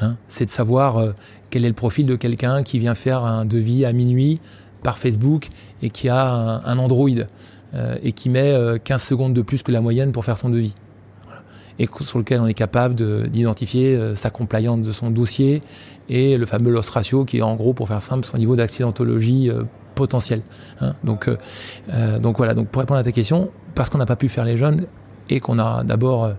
Hein, c'est de savoir euh, quel est le profil de quelqu'un qui vient faire un devis à minuit par Facebook et qui a un, un Android euh, et qui met euh, quinze secondes de plus que la moyenne pour faire son devis. Voilà. Et sur lequel on est capable de, d'identifier euh, sa compliance de son dossier et le fameux loss ratio qui est en gros, pour faire simple, son niveau d'accidentologie euh, potentiel. Hein, donc, euh, donc voilà, donc pour répondre à ta question, parce qu'on n'a pas pu faire les jeunes et qu'on a d'abord... Euh,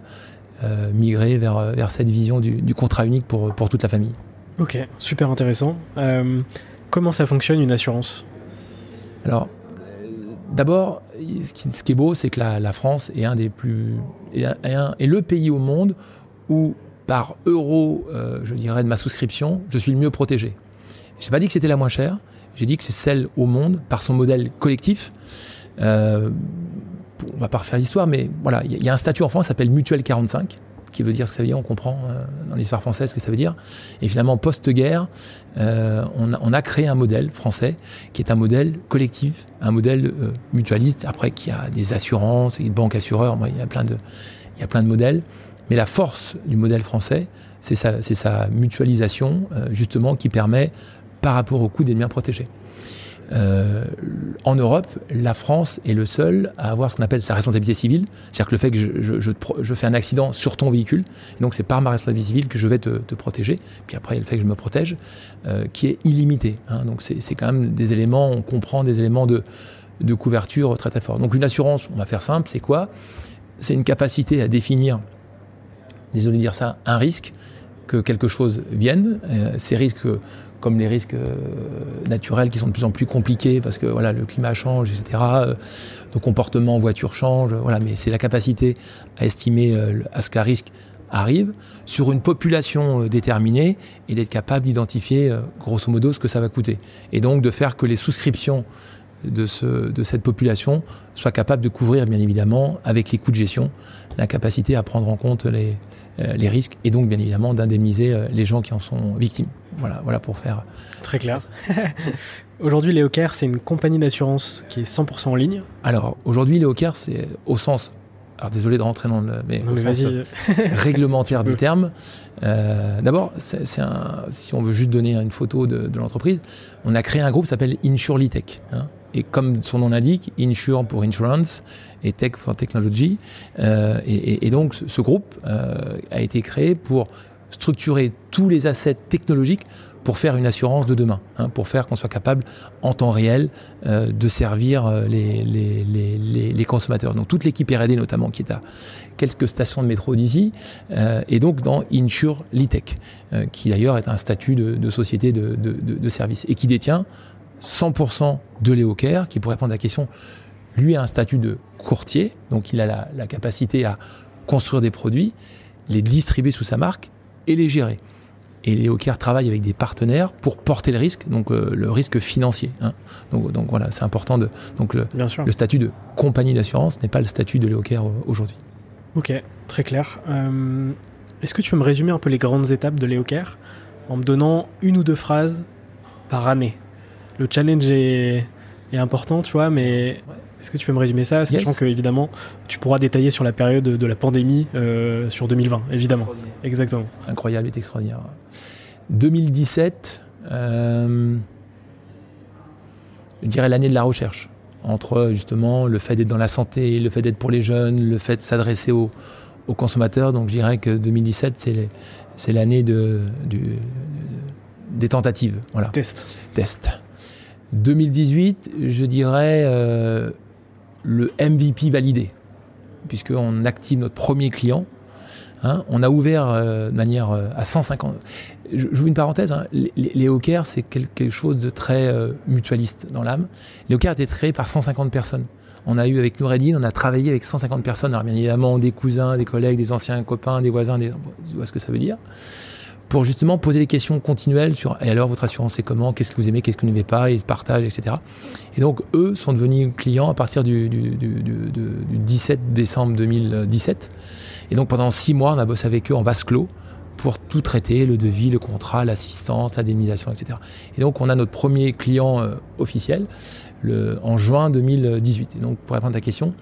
Euh, migrer vers, vers cette vision du, du contrat unique pour, pour toute la famille. Ok, super intéressant. Euh, comment ça fonctionne une assurance ? Alors, euh, d'abord, ce qui, ce qui est beau, c'est que la, la France est un des plus est, un, est le pays au monde où, par euro, euh, je dirais, de ma souscription, je suis le mieux protégé. Je n'ai pas dit que c'était la moins chère, j'ai dit que c'est celle au monde, par son modèle collectif. Euh, on va pas refaire l'histoire, mais voilà, il y a un statut en France qui s'appelle Mutuelle quarante-cinq, qui veut dire ce que ça veut dire, on comprend euh, dans l'histoire française ce que ça veut dire. Et finalement, post-guerre, euh, on, a, on a créé un modèle français qui est un modèle collectif, un modèle euh, mutualiste, après qui a des assurances, des banques assureurs, bon, il y a plein de, il y a plein de modèles. Mais la force du modèle français, c'est sa, c'est sa mutualisation, euh, justement, qui permet, par rapport au coût, d'être bien protégé. Euh, en Europe, la France est le seul à avoir ce qu'on appelle sa responsabilité civile, c'est-à-dire que le fait que je, je, je, je fais un accident sur ton véhicule, donc c'est par ma responsabilité civile que je vais te, te protéger, puis après il y a le fait que je me protège, euh, qui est illimité, hein, donc c'est, c'est quand même des éléments, on comprend des éléments de, de couverture très très forts. Donc une assurance, on va faire simple, c'est quoi ? C'est une capacité à définir, désolé de dire ça, un risque, que quelque chose vienne, euh, ces risques comme les risques euh, naturels qui sont de plus en plus compliqués parce que voilà, le climat change, et cetera. Euh, nos comportements en voiture changent, voilà, mais c'est la capacité à estimer euh, à ce qu'un risque arrive sur une population euh, déterminée et d'être capable d'identifier euh, grosso modo ce que ça va coûter. Et donc de faire que les souscriptions de, ce, de cette population soient capables de couvrir, bien évidemment, avec les coûts de gestion, la capacité à prendre en compte les... les risques et donc bien évidemment d'indemniser les gens qui en sont victimes. Voilà, voilà pour faire... Très clair. Aujourd'hui, Leocare, c'est une compagnie d'assurance qui est cent pour cent en ligne. Alors aujourd'hui, Leocare, c'est au sens... Alors désolé de rentrer dans le... Mais non, au mais sens réglementaire du terme. Euh, d'abord, c'est, c'est un, si on veut juste donner une photo de, de l'entreprise, on a créé un groupe qui s'appelle Insurely Tech. Hein, et comme son nom l'indique, Insure pour Insurance et Tech pour Technology. Euh, et, et donc, ce groupe euh, a été créé pour structurer tous les assets technologiques pour faire une assurance de demain, hein, pour faire qu'on soit capable, en temps réel, euh, de servir les, les, les, les, les consommateurs. Donc, toute l'équipe R et D, notamment, qui est à quelques stations de métro d'ici, euh, et donc dans Insurely Tech, euh, qui d'ailleurs est un statut de, de société de, de, de, de service et qui détient cent pour cent de Leocare, qui, pour répondre à la question, lui a un statut de courtier, donc il a la, la capacité à construire des produits, les distribuer sous sa marque et les gérer. Et Leocare travaille avec des partenaires pour porter le risque, donc euh, le risque financier. Hein. Donc, donc voilà, c'est important. De, donc le, le statut de compagnie d'assurance n'est pas le statut de Leocare aujourd'hui. Ok, très clair. Euh, est-ce que tu peux me résumer un peu les grandes étapes de Leocare en me donnant une ou deux phrases par année ? Le challenge est, est important, tu vois, mais est-ce que tu peux me résumer ça, sachant yes. que évidemment tu pourras détailler sur la période de la pandémie euh, sur deux mille vingt, évidemment. Exactement. Incroyable et extraordinaire. deux mille dix-sept, euh, je dirais l'année de la recherche, entre justement le fait d'être dans la santé, le fait d'être pour les jeunes, le fait de s'adresser aux, aux consommateurs. Donc je dirais que deux mille dix-sept, c'est, les, c'est l'année de, du, de, des tentatives. Voilà. Test. Test. deux mille dix-huit, je dirais euh, le M V P validé, puisqu'on active notre premier client. Hein, on a ouvert euh, de manière euh, à cent cinquante... Je vous une parenthèse, hein, Leocare, c'est quelque chose de très euh, mutualiste dans l'âme. Leocare a été créé par cent cinquante personnes. On a eu avec Noureddine, on a travaillé avec cent cinquante personnes, alors bien évidemment des cousins, des collègues, des anciens copains, des voisins, des... tu vois ce que ça veut dire, pour justement poser des questions continuelles sur « Et alors, votre assurance, c'est comment ? Qu'est-ce que vous aimez ? Qu'est-ce que vous n'aimez pas ?» Ils partagent, et cetera. Et donc, eux sont devenus clients à partir du, du, du, du, du dix-sept décembre deux mille dix-sept. Et donc, pendant six mois, on a bossé avec eux en vase clos pour tout traiter, le devis, le contrat, l'assistance, l'indemnisation, et cetera. Et donc, on a notre premier client euh, officiel le, en juin deux mille dix-huit. Et donc, pour répondre à ta question,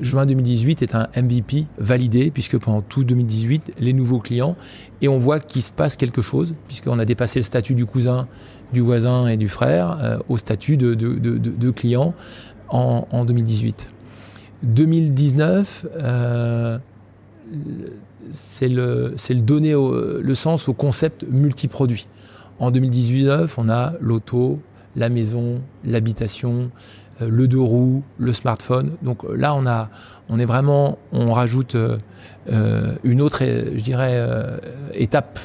juin deux mille dix-huit est un M V P validé puisque pendant tout deux mille dix-huit, les nouveaux clients, et on voit qu'il se passe quelque chose puisqu'on a dépassé le statut du cousin, du voisin et du frère euh, au statut de, de, de, de, de client en, en deux mille dix-huit. deux mille dix-neuf, euh, c'est le, c'est le donner au, le sens au concept multiproduit. En deux mille dix-neuf, on a l'auto, la maison, l'habitation, le deux roues, le smartphone. Donc là, on a, on est vraiment, on rajoute euh, une autre, je dirais, euh, étape,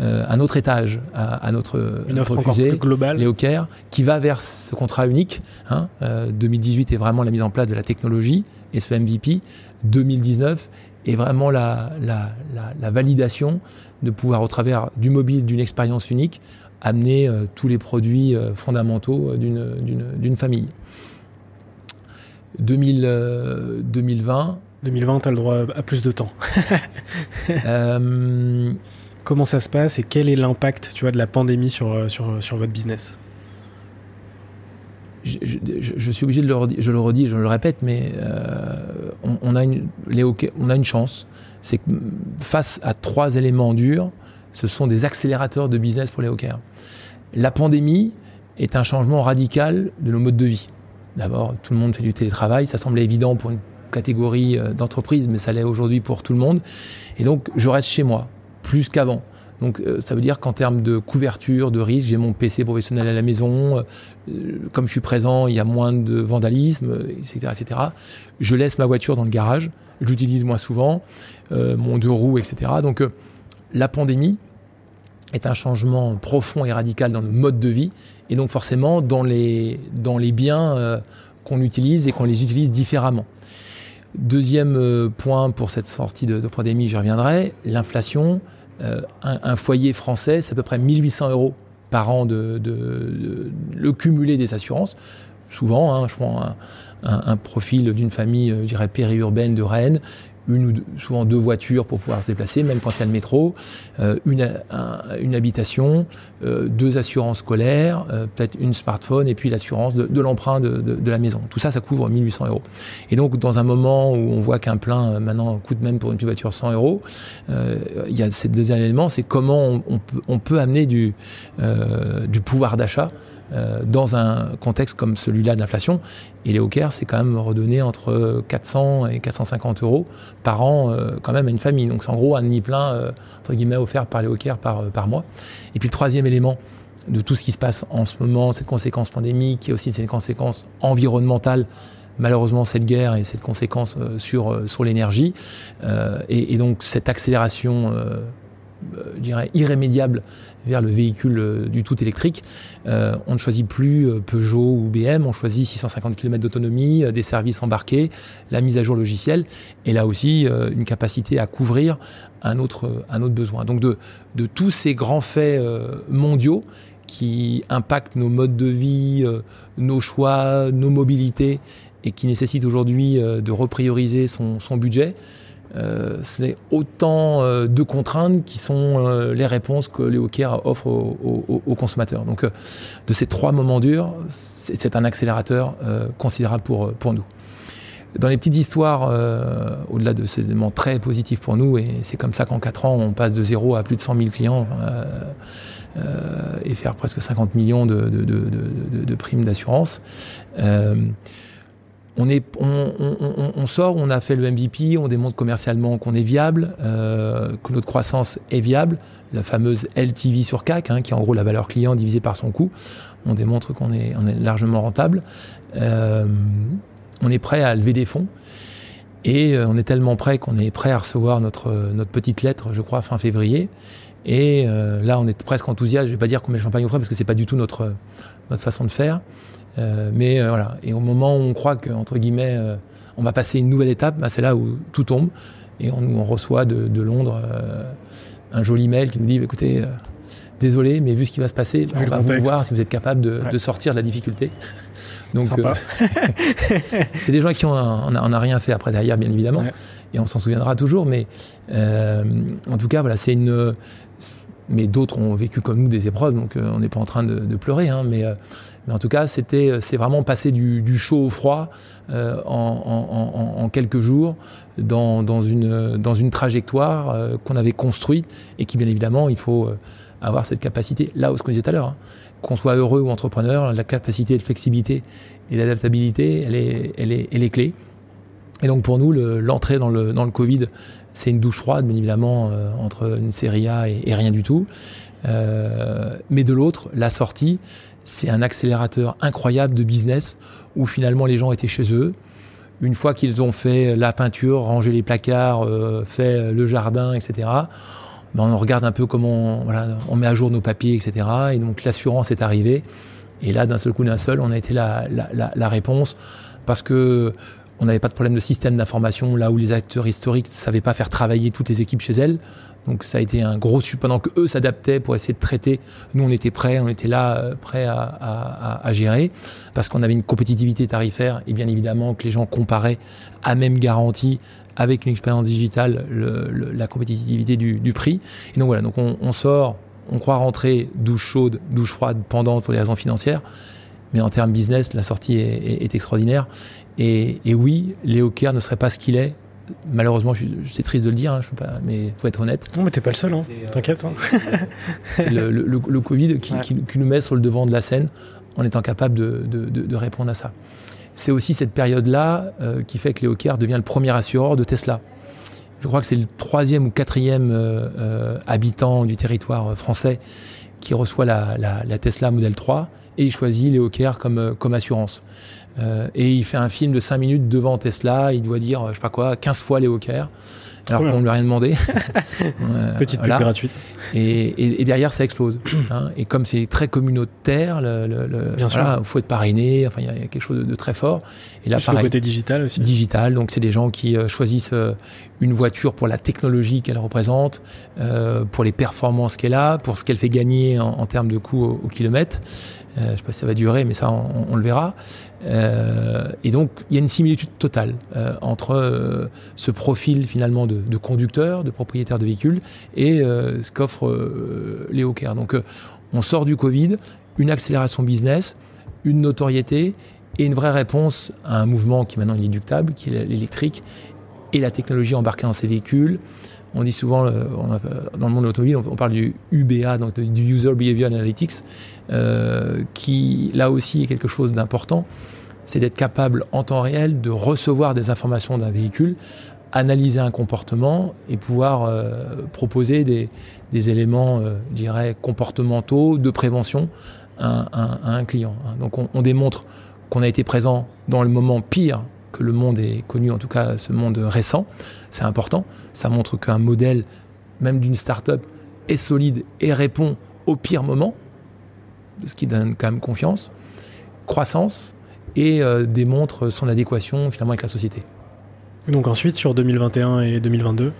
euh, un autre étage à, à notre, une offre encore plus globale, Leocare, qui va vers ce contrat unique. Hein. Euh, deux mille dix-huit est vraiment la mise en place de la technologie et ce M V P. deux mille dix-neuf est vraiment la, la, la, la validation de pouvoir, au travers du mobile, d'une expérience unique, amener euh, tous les produits euh, fondamentaux euh, d'une, d'une, d'une famille. deux mille vingt deux mille vingt, tu as le droit à plus de temps. euh... Comment ça se passe et quel est l'impact, tu vois, de la pandémie sur, sur, sur votre business ? je, je, je, je suis obligé de le redire, je le redis, je le répète, mais euh, on, on, a une, les hockey, on a une chance. C'est que face à trois éléments durs, ce sont des accélérateurs de business pour les Leocare. La pandémie est un changement radical de nos modes de vie. D'abord, tout le monde fait du télétravail. Ça semblait évident pour une catégorie d'entreprises, mais ça l'est aujourd'hui pour tout le monde. Et donc, je reste chez moi, plus qu'avant. Donc, ça veut dire qu'en termes de couverture, de risque, j'ai mon P C professionnel à la maison. Comme je suis présent, il y a moins de vandalisme, et cetera, et cetera. Je laisse ma voiture dans le garage. Je l'utilise moins souvent, euh, mon deux roues, et cetera. Donc, euh, la pandémie est un changement profond et radical dans nos modes de vie et donc forcément dans les, dans les biens euh, qu'on utilise et qu'on les utilise différemment. Deuxième euh, point pour cette sortie de, de pandémie, j'y reviendrai, l'inflation. Euh, un, un foyer français, c'est à peu près mille huit cents euros par an de, de, de, de le cumulé des assurances. Souvent, hein, je prends un, un, un profil d'une famille, je dirais, périurbaine de Rennes, une ou deux, souvent deux voitures pour pouvoir se déplacer, même quand il y a le métro, euh, une, un, une habitation, euh, deux assurances scolaires, euh, peut-être une smartphone et puis l'assurance de, de l'emprunt de, de, de la maison. Tout ça, ça couvre mille huit cents euros. Et donc, dans un moment où on voit qu'un plein, maintenant, coûte même pour une petite voiture cent euros, euh, il y a ce deuxième élément, c'est comment on, on, peut, on peut amener du, euh, du pouvoir d'achat Euh, dans un contexte comme celui-là de l'inflation. Et Leocare, c'est quand même redonné entre quatre cents et quatre cent cinquante euros par an euh, quand même à une famille. Donc c'est en gros un demi-plein euh, entre guillemets offert par Leocare par, euh, par mois. Et puis le troisième élément de tout ce qui se passe en ce moment, cette conséquence pandémique et aussi cette conséquence environnementale, malheureusement cette guerre et cette conséquence euh, sur, euh, sur l'énergie euh, et, et donc cette accélération euh, je dirais irrémédiable vers le véhicule du tout électrique. Euh, on ne choisit plus Peugeot ou B M, on choisit six cent cinquante kilomètres d'autonomie, des services embarqués, la mise à jour logicielle, et là aussi euh, une capacité à couvrir un autre, un autre besoin. Donc de, de tous ces grands faits euh, mondiaux qui impactent nos modes de vie, euh, nos choix, nos mobilités, et qui nécessitent aujourd'hui euh, de reprioriser son, son budget, Euh, c'est autant euh, de contraintes qui sont euh, les réponses que Leocare offre aux, aux, aux consommateurs. Donc, euh, de ces trois moments durs, c'est, c'est un accélérateur euh, considérable pour, pour nous. Dans les petites histoires, euh, au-delà de ces éléments très positifs pour nous, et c'est comme ça qu'en quatre ans, on passe de zéro à plus de cent mille clients euh, euh, et faire presque cinquante millions de, de, de, de, de primes d'assurance. Euh, On, est, on, on, on sort, on a fait le M V P, on démontre commercialement qu'on est viable, euh, que notre croissance est viable, la fameuse L T V sur C A C, hein, qui est en gros la valeur client divisée par son coût. On démontre qu'on est, on est largement rentable. Euh, on est prêt à lever des fonds et on est tellement prêt qu'on est prêt à recevoir notre, notre petite lettre, je crois, fin février. Et euh, là, on est presque enthousiaste. Je ne vais pas dire qu'on met le champagne au frais parce que ce n'est pas du tout notre, notre façon de faire. Euh, mais euh, voilà, et au moment où on croit que, entre guillemets, euh, on va passer une nouvelle étape, bah, c'est là où tout tombe et on, on reçoit de, de Londres euh, un joli mail qui nous dit, écoutez, euh, désolé, mais vu ce qui va se passer, on va vous voir si vous êtes capable de, ouais. de sortir de la difficulté. Donc, sympa. Euh, c'est des gens qui ont un, on n'a rien fait après derrière, bien évidemment, ouais. et on s'en souviendra toujours. Mais euh, en tout cas, voilà, c'est une. Mais d'autres ont vécu comme nous des épreuves, donc euh, on n'est pas en train de, de pleurer. Hein, mais, euh, mais en tout cas, c'était, c'est vraiment passer du, du chaud au froid euh, en, en, en, en quelques jours dans, dans, une, dans une trajectoire euh, qu'on avait construite et qui, bien évidemment, il faut euh, avoir cette capacité. Là, où ce qu'on disait tout à l'heure, hein, qu'on soit heureux ou entrepreneur, la capacité de flexibilité et d'adaptabilité, elle est, elle est, elle est clé. Et donc pour nous, le, l'entrée dans le, dans le Covid, c'est une douche froide, bien évidemment, euh, entre une série A et, et rien du tout. Euh, mais de l'autre, la sortie, c'est un accélérateur incroyable de business où finalement les gens étaient chez eux. Une fois qu'ils ont fait la peinture, rangé les placards, euh, fait le jardin, et cetera, ben on regarde un peu comment on, voilà, on met à jour nos papiers, et cetera. Et donc l'assurance est arrivée. Et là, d'un seul coup, d'un seul, on a été la, la, la, la réponse parce que on n'avait pas de problème de système d'information là où les acteurs historiques ne savaient pas faire travailler toutes les équipes chez elles. Donc ça a été un gros sujet. Pendant qu'eux s'adaptaient pour essayer de traiter, nous on était prêts, on était là euh, prêts à, à, à gérer parce qu'on avait une compétitivité tarifaire et bien évidemment que les gens comparaient à même garantie avec une expérience digitale le, le, la compétitivité du, du prix. Et donc voilà, donc on, on sort, on croit rentrer douche chaude, douche froide, pendante pour les raisons financières. Mais en termes business, la sortie est, est, est extraordinaire. Et, et oui, Leocare ne serait pas ce qu'il est. Malheureusement, je, je, c'est triste de le dire, hein, je sais pas, mais il faut être honnête. Non, mais t'es pas le seul, hein. euh, t'inquiète. Hein. C'est, c'est le, le, le, le Covid qui, ouais. qui, qui nous met sur le devant de la scène en étant capable de, de, de, de répondre à ça. C'est aussi cette période-là euh, qui fait que Leocare devient le premier assureur de Tesla. Je crois que c'est le troisième ou quatrième euh, euh, habitant du territoire français qui reçoit la, la, la Tesla Model trois. Et il choisit Leocare comme, comme assurance. Euh, et il fait un film de cinq minutes devant Tesla. Il doit dire, je sais pas quoi, quinze fois Leocare. Alors qu'on ne lui a rien demandé. euh, Petite voilà. pub gratuite. Et, et, et derrière, ça explose. Hein. Et comme c'est très communautaire, le, le, le, il voilà, faut être parrainé. Enfin, il y, y a quelque chose de, de très fort. Et là, pareil, le côté digital aussi. Digital. Donc, c'est des gens qui euh, choisissent euh, une voiture pour la technologie qu'elle représente, euh, pour les performances qu'elle a, pour ce qu'elle fait gagner en, en termes de coûts au, au kilomètre. Euh, je ne sais pas si ça va durer, mais ça, on, on le verra. Euh, et donc, il y a une similitude totale euh, entre euh, ce profil, finalement, de, de conducteur, de propriétaire de véhicule, et euh, ce qu'offre euh, Leocare. Donc, euh, on sort du Covid, une accélération business, une notoriété et une vraie réponse à un mouvement qui, maintenant, est inéluctable, qui est l'électrique et la technologie embarquée dans ces véhicules. On dit souvent, dans le monde de l'automobile, on parle du U B A, donc du User Behavior Analytics, euh, qui, là aussi, est quelque chose d'important. C'est d'être capable, en temps réel, de recevoir des informations d'un véhicule, analyser un comportement et pouvoir euh, proposer des, des éléments, euh, je dirais, comportementaux, de prévention à, à, à un client. Donc, on, on démontre qu'on a été présent dans le moment pire que le monde est connu, en tout cas ce monde récent. C'est important, ça montre qu'un modèle, même d'une start-up, est solide et répond au pire moment, ce qui donne quand même confiance, croissance, et euh, démontre son adéquation finalement avec la société. Donc ensuite, sur deux mille vingt et un et deux mille vingt-deux,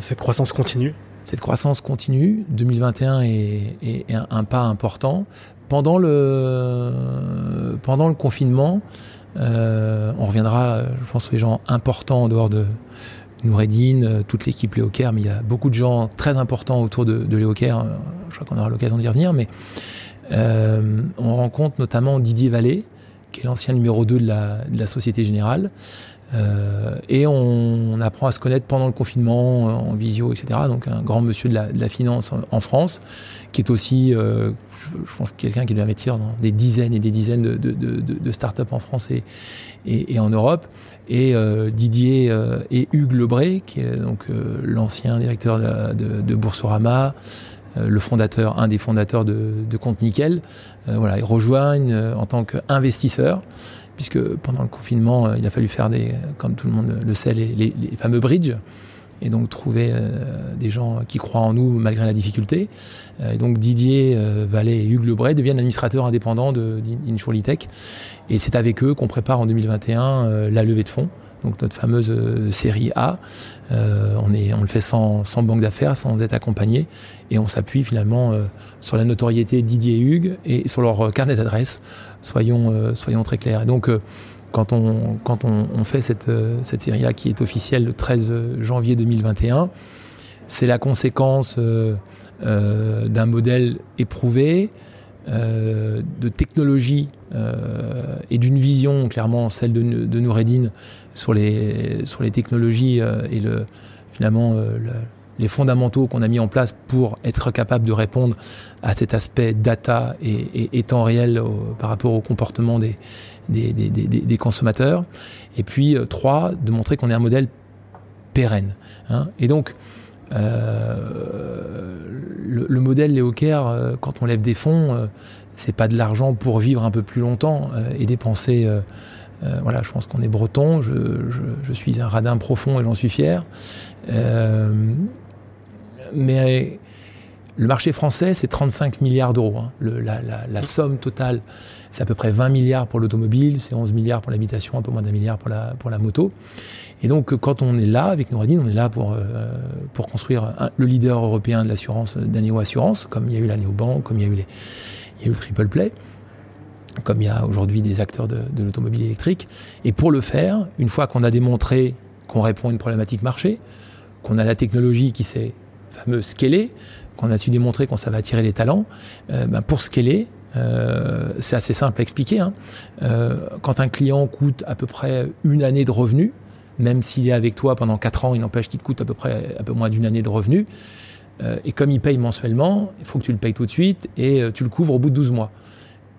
cette croissance continue. Cette croissance continue, deux mille vingt et un est, est un, un pas important. Pendant le, pendant le confinement, Euh, on reviendra, je pense, les gens importants en dehors de Noureddine, toute l'équipe Leocare, mais il y a beaucoup de gens très importants autour de, de Leocare. Je crois qu'on aura l'occasion d'y revenir, mais euh, on rencontre notamment Didier Vallée, qui est l'ancien numéro deux de la, de la Société Générale. Euh, et on, on apprend à se connaître pendant le confinement, en visio, et cetera. Donc un grand monsieur de la, de la finance en, en France, qui est aussi, euh, je, je pense, quelqu'un qui doit investir dans des dizaines et des dizaines de, de, de, de startups en France et, et, et en Europe. Et euh, Didier euh, et Hugues Le Bret, qui est donc euh, l'ancien directeur de, de, de Boursorama, euh, le fondateur, un des fondateurs de, de Compte Nickel, euh, voilà, ils rejoignent euh, en tant qu'investisseurs. Puisque pendant le confinement, il a fallu faire des, comme tout le monde le sait, les, les, les fameux bridges, et donc trouver euh, des gens qui croient en nous malgré la difficulté. Euh, et donc Didier euh, Vallée et Hugues Le Bret deviennent administrateurs indépendants de, d'Insurely Tech, et c'est avec eux qu'on prépare en deux mille vingt et un euh, la levée de fonds donc notre fameuse série A. Euh, on, est, on le fait sans, sans banque d'affaires, sans être accompagné, et on s'appuie finalement euh, sur la notoriété Didier et Hugues et sur leur carnet d'adresse, soyons, euh, soyons très clairs. Et donc euh, quand, on, quand on, on fait cette, euh, cette série A qui est officielle le treize janvier deux mille vingt et un, c'est la conséquence euh, euh, d'un modèle éprouvé, Euh, de technologie euh, et d'une vision, clairement celle de, de Noureddine, sur les, sur les technologies euh, et le, finalement euh, le, les fondamentaux qu'on a mis en place pour être capable de répondre à cet aspect data et, et, et temps réel au, par rapport au comportement des, des, des, des, des consommateurs. Et puis, euh, trois, de montrer qu'on est un modèle pérenne. Hein. Et donc, Euh, le, le modèle Leocare, euh, quand on lève des fonds, euh, c'est pas de l'argent pour vivre un peu plus longtemps euh, et dépenser. Euh, euh, voilà, je pense qu'on est breton, je, je, je suis un radin profond et j'en suis fier. Euh, mais le marché français, c'est trente-cinq milliards d'euros. Hein. Le, la, la, la somme totale, c'est à peu près vingt milliards pour l'automobile, c'est onze milliards pour l'habitation, un peu moins d'un milliard pour la, pour la moto. Et donc, quand on est là, avec Noureddine, on est là pour, euh, pour construire un, le leader européen de l'assurance, de la néo-assurance, comme il y a eu la néo-banque, comme il y a eu, les, il y a eu le triple play, comme il y a aujourd'hui des acteurs de, de l'automobile électrique. Et pour le faire, une fois qu'on a démontré qu'on répond à une problématique marché, qu'on a la technologie qui s'est fameuse scalée, qu'on a su démontrer qu'on savait attirer les talents, euh, ben pour scaler, Euh, c'est assez simple à expliquer. Hein. Euh, quand un client coûte à peu près une année de revenus, même s'il est avec toi pendant quatre ans, il n'empêche qu'il te coûte à peu près un peu moins d'une année de revenus. Euh, et comme il paye mensuellement, il faut que tu le payes tout de suite et euh, tu le couvres au bout de douze mois.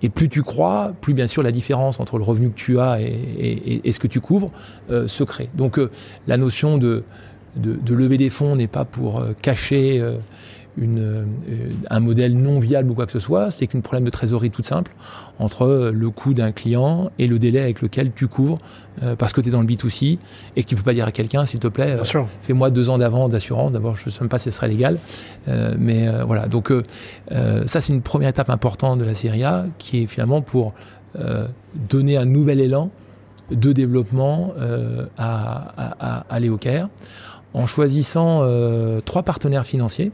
Et plus tu crois, plus bien sûr la différence entre le revenu que tu as et, et, et ce que tu couvres euh, se crée. Donc euh, la notion de, de, de lever des fonds n'est pas pour euh, cacher Euh, Une, euh, un modèle non viable ou quoi que ce soit, c'est qu'un problème de trésorerie toute simple entre le coût d'un client et le délai avec lequel tu couvres euh, parce que tu es dans le B deux C et que tu ne peux pas dire à quelqu'un, s'il te plaît, euh, fais-moi deux ans d'avance d'assurance. D'abord, je ne sais même pas si ce serait légal. Euh, mais euh, voilà, donc euh, euh, ça, c'est une première étape importante de la série A qui est finalement pour euh, donner un nouvel élan de développement euh, à, à, à, à Leocare, en choisissant euh, trois partenaires financiers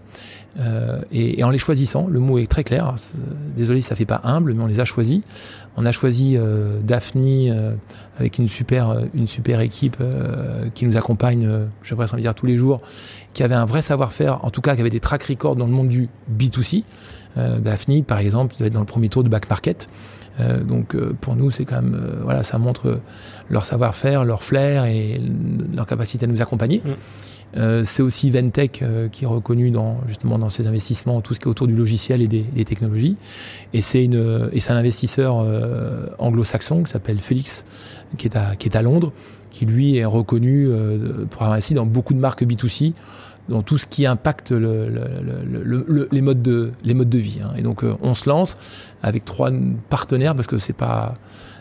euh, et, et en les choisissant, le mot est très clair, c'est, désolé si ça fait pas humble, mais on les a choisis. On a choisi euh, Daphni euh, avec une super, une super équipe euh, qui nous accompagne, euh, je sais pas si on va dire tous les jours, qui avait un vrai savoir-faire, en tout cas qui avait des track records dans le monde du B deux C. Euh, Daphni, par exemple, doit être dans le premier tour de Back Market. Euh, donc euh, pour nous, c'est quand même euh, voilà, ça montre euh, leur savoir-faire, leur flair et l- leur capacité à nous accompagner. Mmh. Euh, c'est aussi Ventech euh, qui est reconnu dans justement dans ses investissements, tout ce qui est autour du logiciel et des, des technologies. Et c'est une et c'est un investisseur euh, anglo-saxon qui s'appelle Félix, qui est à qui est à Londres, qui lui est reconnu euh, pour avoir investi dans beaucoup de marques B deux C, dans tout ce qui impacte le, le, le, le, le, les modes de les modes de vie. Hein. Et donc euh, on se lance avec trois partenaires parce que c'est pas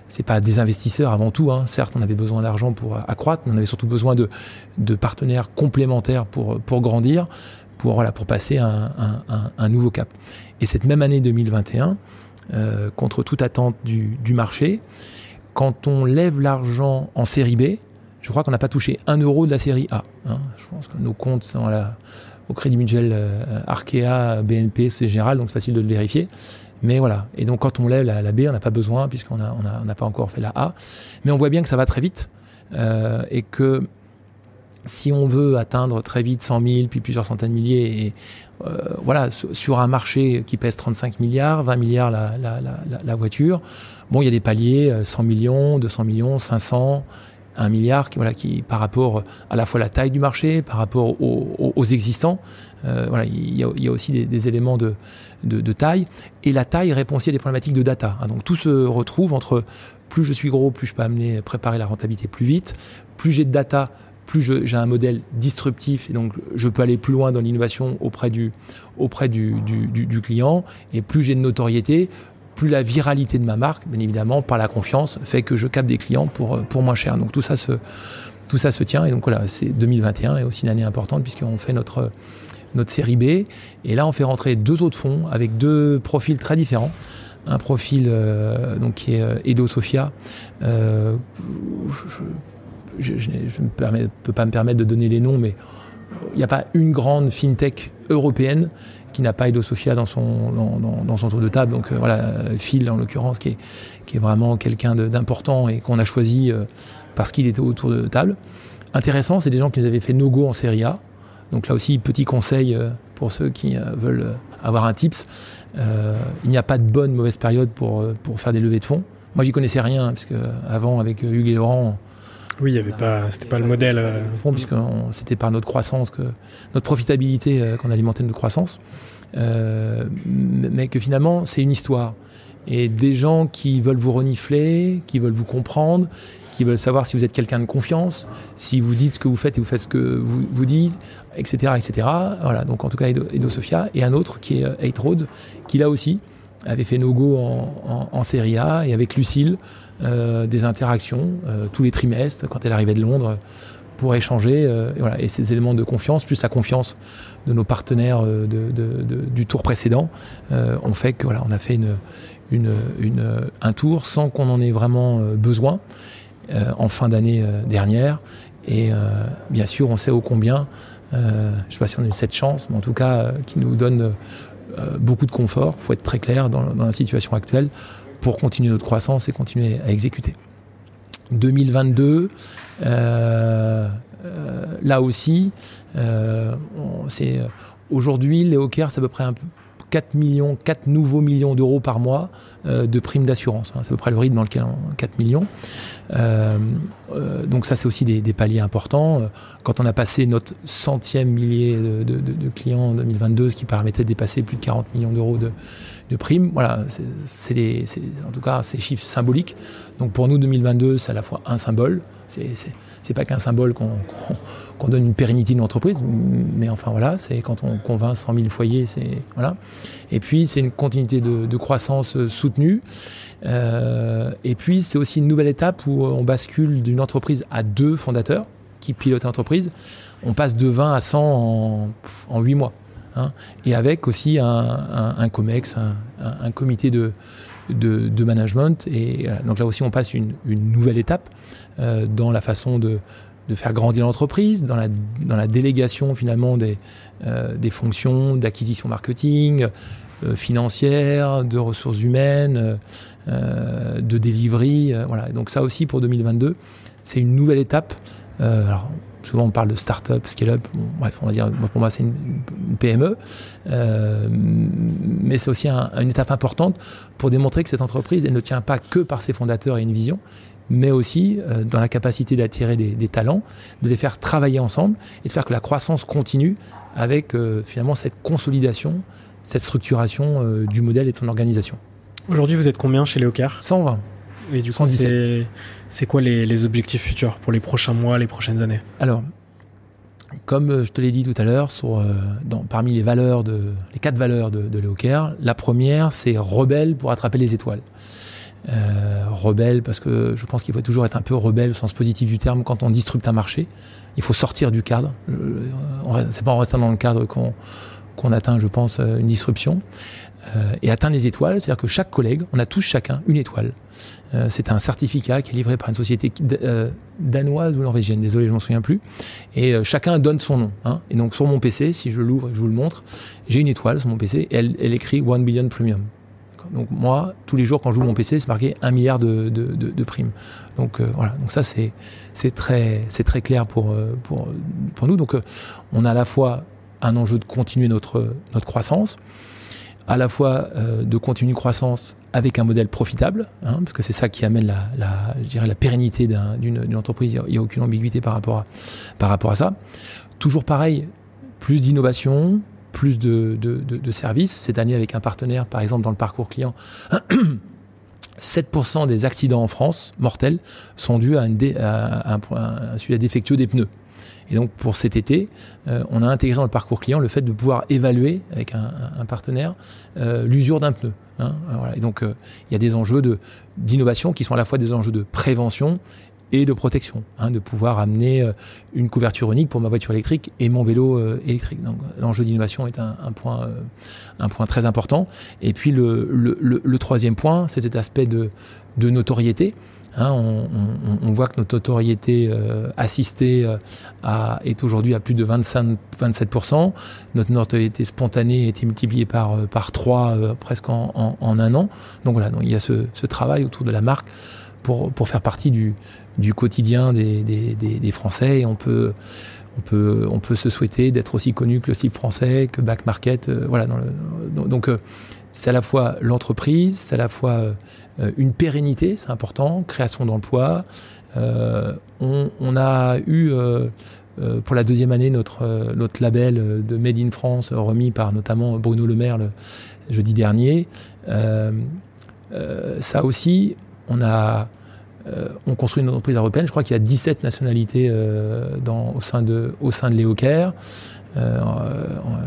c'est pas des investisseurs avant tout. Hein. Certes, on avait besoin d'argent pour accroître, mais on avait surtout besoin de de partenaires complémentaires pour pour grandir, pour voilà pour passer un un, un, un nouveau cap. Et cette même année deux mille vingt et un, euh, contre toute attente du du marché, quand on lève l'argent en série B, je crois qu'on n'a pas touché un euro de la série A. Hein. Je pense que nos comptes sont à la, au Crédit Mutuel euh, Arkea, B N P, Société Générale, donc c'est facile de le vérifier. Mais voilà. Et donc quand on lève la, la B, on n'a pas besoin puisqu'on n'a on a, on a pas encore fait la A. Mais on voit bien que ça va très vite euh, et que si on veut atteindre très vite cent mille, puis plusieurs centaines de milliers, et, euh, voilà, sur un marché qui pèse trente-cinq milliards, vingt milliards la, la, la, la voiture, bon, il y a des paliers, cent millions, deux cents millions, cinq cents... un milliard qui, voilà, qui par rapport à la fois la taille du marché, par rapport aux, aux, aux existants, euh, voilà, il y a, il y a aussi des, des éléments de, de, de taille. Et la taille répond aussi à des problématiques de data. Hein. Donc tout se retrouve entre plus je suis gros, plus je peux amener, préparer la rentabilité plus vite, plus j'ai de data, plus je, j'ai un modèle disruptif et donc je peux aller plus loin dans l'innovation auprès du, auprès du, du, du, du client, et plus j'ai de notoriété, plus la viralité de ma marque, bien évidemment, par la confiance, fait que je capte des clients pour, pour moins cher. Donc tout ça, se, tout ça se tient. Et donc voilà, c'est deux mille vingt et un est aussi une année importante puisqu'on fait notre, notre série B. Et là, on fait rentrer deux autres fonds avec deux profils très différents. Un profil euh, donc, qui est Edo Sophia, euh, je, je, je, je, je me permets, peux pas me permettre de donner les noms, mais il n'y a pas une grande fintech européenne qui n'a pas Edo Sophia dans son, dans, dans, dans son tour de table. Donc euh, voilà, Phil, en l'occurrence, qui est, qui est vraiment quelqu'un de, d'important et qu'on a choisi euh, parce qu'il était autour de table. Intéressant, c'est des gens qui nous avaient fait no-go en Serie A. Donc là aussi, petit conseil euh, pour ceux qui euh, veulent avoir un tips. Euh, il n'y a pas de bonne, mauvaise période pour, pour faire des levées de fonds. Moi, j'y connaissais rien, parce qu'avant, avec Hugues et Laurent... Oui, il y avait là, pas, c'était pas le modèle. Au fond, puisque c'était par notre croissance, que, notre profitabilité euh, qu'on alimentait notre croissance. Euh, mais que finalement, c'est une histoire. Et des gens qui veulent vous renifler, qui veulent vous comprendre, qui veulent savoir si vous êtes quelqu'un de confiance, si vous dites ce que vous faites et vous faites ce que vous, vous dites, et cetera, et cetera. Voilà, donc en tout cas, Edo, Edo Sophia. Et un autre qui est Eight Roads, qui là aussi avait fait no-go en, en, en Serie A, et avec Lucille, Euh, des interactions euh, tous les trimestres quand elle arrivait de Londres pour échanger euh, et, voilà, et ces éléments de confiance plus la confiance de nos partenaires euh, de, de, de, du tour précédent euh, ont fait que voilà, on a fait une, une, une, un tour sans qu'on en ait vraiment besoin euh, en fin d'année euh, dernière et euh, bien sûr on sait ô combien euh, je ne sais pas si on a eu cette chance mais en tout cas euh, qui nous donne euh, beaucoup de confort, il faut être très clair dans, dans la situation actuelle pour continuer notre croissance et continuer à exécuter. deux mille vingt-deux, euh, euh, là aussi, euh, on, c'est, aujourd'hui, Leocare, c'est à peu près un peu quatre millions, quatre nouveaux millions d'euros par mois euh, de primes d'assurance. Hein, c'est à peu près le rythme dans lequel on quatre millions. Euh, euh, donc ça, c'est aussi des, des paliers importants. Quand on a passé notre centième millier de, de, de, de clients en deux mille vingt-deux, ce qui permettait de dépasser plus de quarante millions d'euros de de primes, voilà, c'est, c'est, des, c'est en tout cas ces chiffres symboliques. Donc pour nous, deux mille vingt-deux, c'est à la fois un symbole. C'est, c'est, c'est pas qu'un symbole qu'on, qu'on, qu'on donne une pérennité d'une entreprise, mais enfin voilà, c'est quand on convainc cent mille foyers, c'est voilà. Et puis c'est une continuité de, de croissance soutenue. Euh, et puis c'est aussi une nouvelle étape où on bascule d'une entreprise à deux fondateurs qui pilotent l'entreprise. On passe de vingt à cent en, en huit mois. Hein, et avec aussi un, un, un COMEX, un, un, un comité de, de, de management. Et voilà. Donc là aussi, on passe une, une nouvelle étape euh, dans la façon de, de faire grandir l'entreprise, dans la, dans la délégation finalement des, euh, des fonctions d'acquisition marketing, euh, financière, de ressources humaines, euh, de delivery. Euh, voilà. Donc ça aussi, pour deux mille vingt-deux, c'est une nouvelle étape. Euh, alors, souvent on parle de start-up, scale-up, bon, bref, on va dire, pour moi c'est une, une P M E, euh, mais c'est aussi un, une étape importante pour démontrer que cette entreprise, elle ne tient pas que par ses fondateurs et une vision, mais aussi euh, dans la capacité d'attirer des, des talents, de les faire travailler ensemble et de faire que la croissance continue avec euh, finalement cette consolidation, cette structuration euh, du modèle et de son organisation. Aujourd'hui, vous êtes combien chez Leocare ? cent vingt. Et du coup, c'est, c'est quoi les, les objectifs futurs pour les prochains mois, les prochaines années ? Alors, comme je te l'ai dit tout à l'heure, sur, euh, dans, parmi les, valeurs de, les quatre valeurs de, de Leocare, la première, c'est rebelle pour attraper les étoiles. Euh, rebelle, parce que je pense qu'il faut toujours être un peu rebelle au sens positif du terme quand on disrupte un marché. Il faut sortir du cadre. C'est pas en restant dans le cadre qu'on, qu'on atteint, je pense, une disruption. Euh, et atteindre les étoiles, c'est-à-dire que chaque collègue, on a tous chacun une étoile. Euh, c'est un certificat qui est livré par une société d- euh, danoise ou norvégienne, désolé, je m'en souviens plus. Et euh, chacun donne son nom. Hein. Et donc sur mon P C, si je l'ouvre et que je vous le montre, j'ai une étoile sur mon P C et elle, elle écrit one billion premium. D'accord. Donc moi, tous les jours quand je joue mon P C, c'est marqué un milliard de, de, de, de primes. Donc euh, voilà, donc ça c'est, c'est, très, c'est très clair pour, pour, pour nous. Donc euh, on a à la fois un enjeu de continuer notre, notre croissance, à la fois euh, de continuer une croissance avec un modèle profitable, hein, parce que c'est ça qui amène la, la, je dirais la pérennité d'un, d'une, d'une entreprise. Il n'y a aucune ambiguïté par rapport, à, par rapport à ça. Toujours pareil, plus d'innovation, plus de, de, de, de services. Cette année, avec un partenaire, par exemple, dans le parcours client, sept pour cent des accidents en France, mortels, sont dus à, une dé, à, un, à un sujet défectueux des pneus. Et donc pour cet été, euh, on a intégré dans le parcours client le fait de pouvoir évaluer avec un, un partenaire euh, l'usure d'un pneu. Hein, voilà. Et donc il euh, y a des enjeux de, d'innovation qui sont à la fois des enjeux de prévention et de protection, hein, de pouvoir amener une couverture unique pour ma voiture électrique et mon vélo électrique. Donc l'enjeu d'innovation est un, un, point, un point très important. Et puis le, le, le, le troisième point, c'est cet aspect de, de notoriété. Hein, on, on, on voit que notre notoriété euh, assistée euh, à, est aujourd'hui à plus de vingt-cinq, vingt-sept pour cent. Notre notoriété spontanée a été multipliée par, par trois euh, presque en, en, en un an. Donc voilà, donc il y a ce, ce travail autour de la marque pour, pour faire partie du, du quotidien des, des, des, des Français. Et on peut, on, peut, on peut se souhaiter d'être aussi connu que le site français, que Back Market. Euh, voilà, dans le, dans, donc euh, c'est à la fois l'entreprise, c'est à la fois... Euh, une pérennité, c'est important, création d'emplois. Euh, on, on a eu, euh, euh, pour la deuxième année, notre, euh, notre label de Made in France, remis par notamment Bruno Le Maire le jeudi dernier. Euh, euh, ça aussi, on, a, euh, on construit une entreprise européenne. Je crois qu'il y a dix-sept nationalités euh, dans, au sein de, au sein de Leocare. Euh,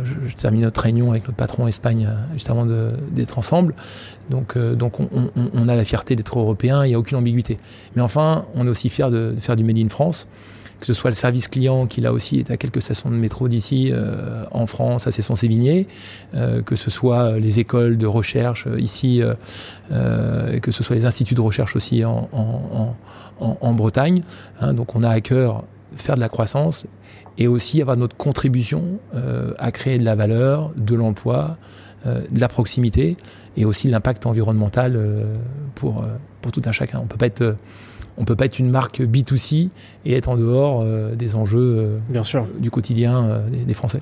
je, je termine notre réunion avec notre patron Espagne juste avant de, d'être ensemble. Donc, euh, donc on, on, on a la fierté d'être européen, il n'y a aucune ambiguïté. Mais enfin, on est aussi fiers de, de faire du Made in France, que ce soit le service client qui là aussi est à quelques stations de métro d'ici, euh, en France, à Cesson-Sévigné, euh, que ce soit les écoles de recherche euh, ici, euh, euh, que ce soit les instituts de recherche aussi en, en, en, en Bretagne. Hein, donc on a à cœur faire de la croissance et aussi avoir notre contribution euh, à créer de la valeur, de l'emploi, euh, de la proximité et aussi de l'impact environnemental euh, pour, euh, pour tout un chacun. On ne peut pas être... Euh On ne peut pas être une marque B deux C et être en dehors euh, des enjeux euh, Bien sûr. du quotidien euh, des, des Français.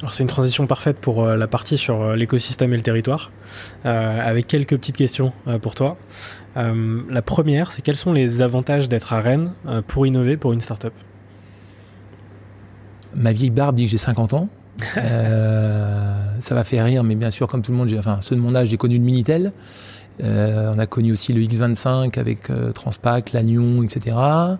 Alors c'est une transition parfaite pour euh, la partie sur euh, l'écosystème et le territoire, euh, avec quelques petites questions euh, pour toi. Euh, la première, c'est quels sont les avantages d'être à Rennes euh, pour innover pour une start-up ? Ma vieille barbe dit que j'ai cinquante ans. euh, ça va faire rire, mais bien sûr, comme tout le monde, j'ai, enfin, ceux de mon âge, j'ai connu le Minitel. Euh, on a connu aussi le X vingt-cinq avec euh, Transpac, Lannion, et cetera.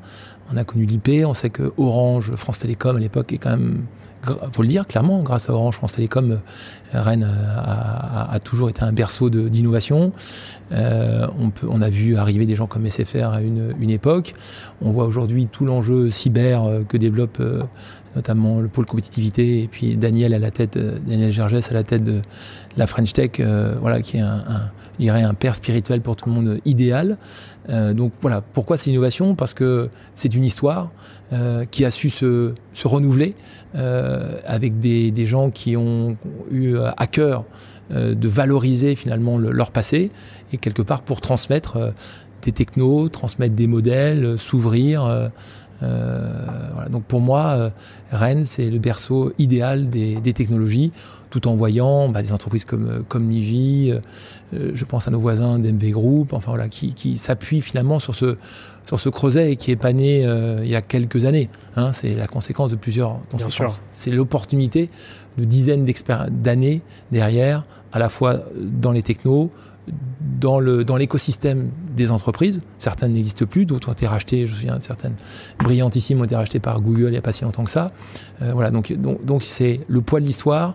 On a connu l'I P. On sait que Orange, France Télécom à l'époque est quand même, gra- faut le dire clairement, grâce à Orange, France Télécom, euh, Rennes a, a, a toujours été un berceau de, d'innovation. Euh, on peut, on a vu arriver des gens comme S F R à une, une époque. On voit aujourd'hui tout l'enjeu cyber euh, que développe euh, notamment le pôle compétitivité et puis Daniel à la tête, euh, Daniel Gergès à la tête de la French Tech, euh, voilà, qui est un, un je dirais un père spirituel pour tout le monde idéal. Euh, donc voilà, pourquoi c'est l'innovation ? Parce que c'est une histoire euh, qui a su se, se renouveler euh, avec des, des gens qui ont eu à cœur euh, de valoriser finalement le, leur passé et quelque part pour transmettre euh, des technos, transmettre des modèles, euh, s'ouvrir. Euh, euh, voilà. Donc pour moi, euh, Rennes, c'est le berceau idéal des, des technologies, tout en voyant bah, des entreprises comme, comme Niji, euh, je pense à nos voisins d'M V Group, enfin, voilà, qui, qui s'appuient finalement sur ce, sur ce creuset qui est pané euh, il y a quelques années. Hein, c'est la conséquence de plusieurs conséquences. C'est l'opportunité de dizaines d'années derrière, à la fois dans les technos, dans, le, dans l'écosystème des entreprises. Certaines n'existent plus, d'autres ont été rachetées, je me souviens de certaines brillantissimes ont été rachetées par Google il n'y a pas si longtemps que ça. Euh, voilà, donc, donc, donc c'est le poids de l'histoire,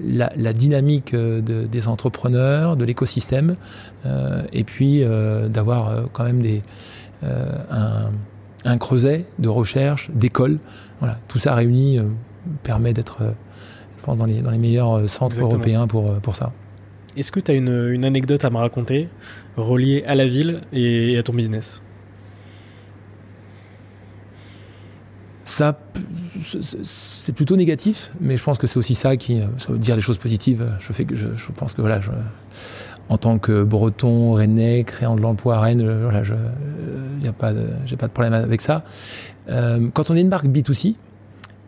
La, la dynamique de, des entrepreneurs, de l'écosystème, euh, et puis euh, d'avoir euh, quand même des, euh, un, un creuset de recherche, d'école. Voilà, tout ça réuni euh, permet d'être, euh, je pense, dans les, dans les meilleurs centres Exactement. européens pour, pour ça. Est-ce que tu as une, une anecdote à me raconter reliée à la ville et, et à ton business ? Ça, c'est plutôt négatif, mais je pense que c'est aussi ça qui... Dire des choses positives, je, fais que je, je pense que voilà, je, en tant que breton, rennais, créant de l'emploi à Rennes, voilà, je n'ai pas, pas de problème avec ça. Euh, quand on est une marque B deux C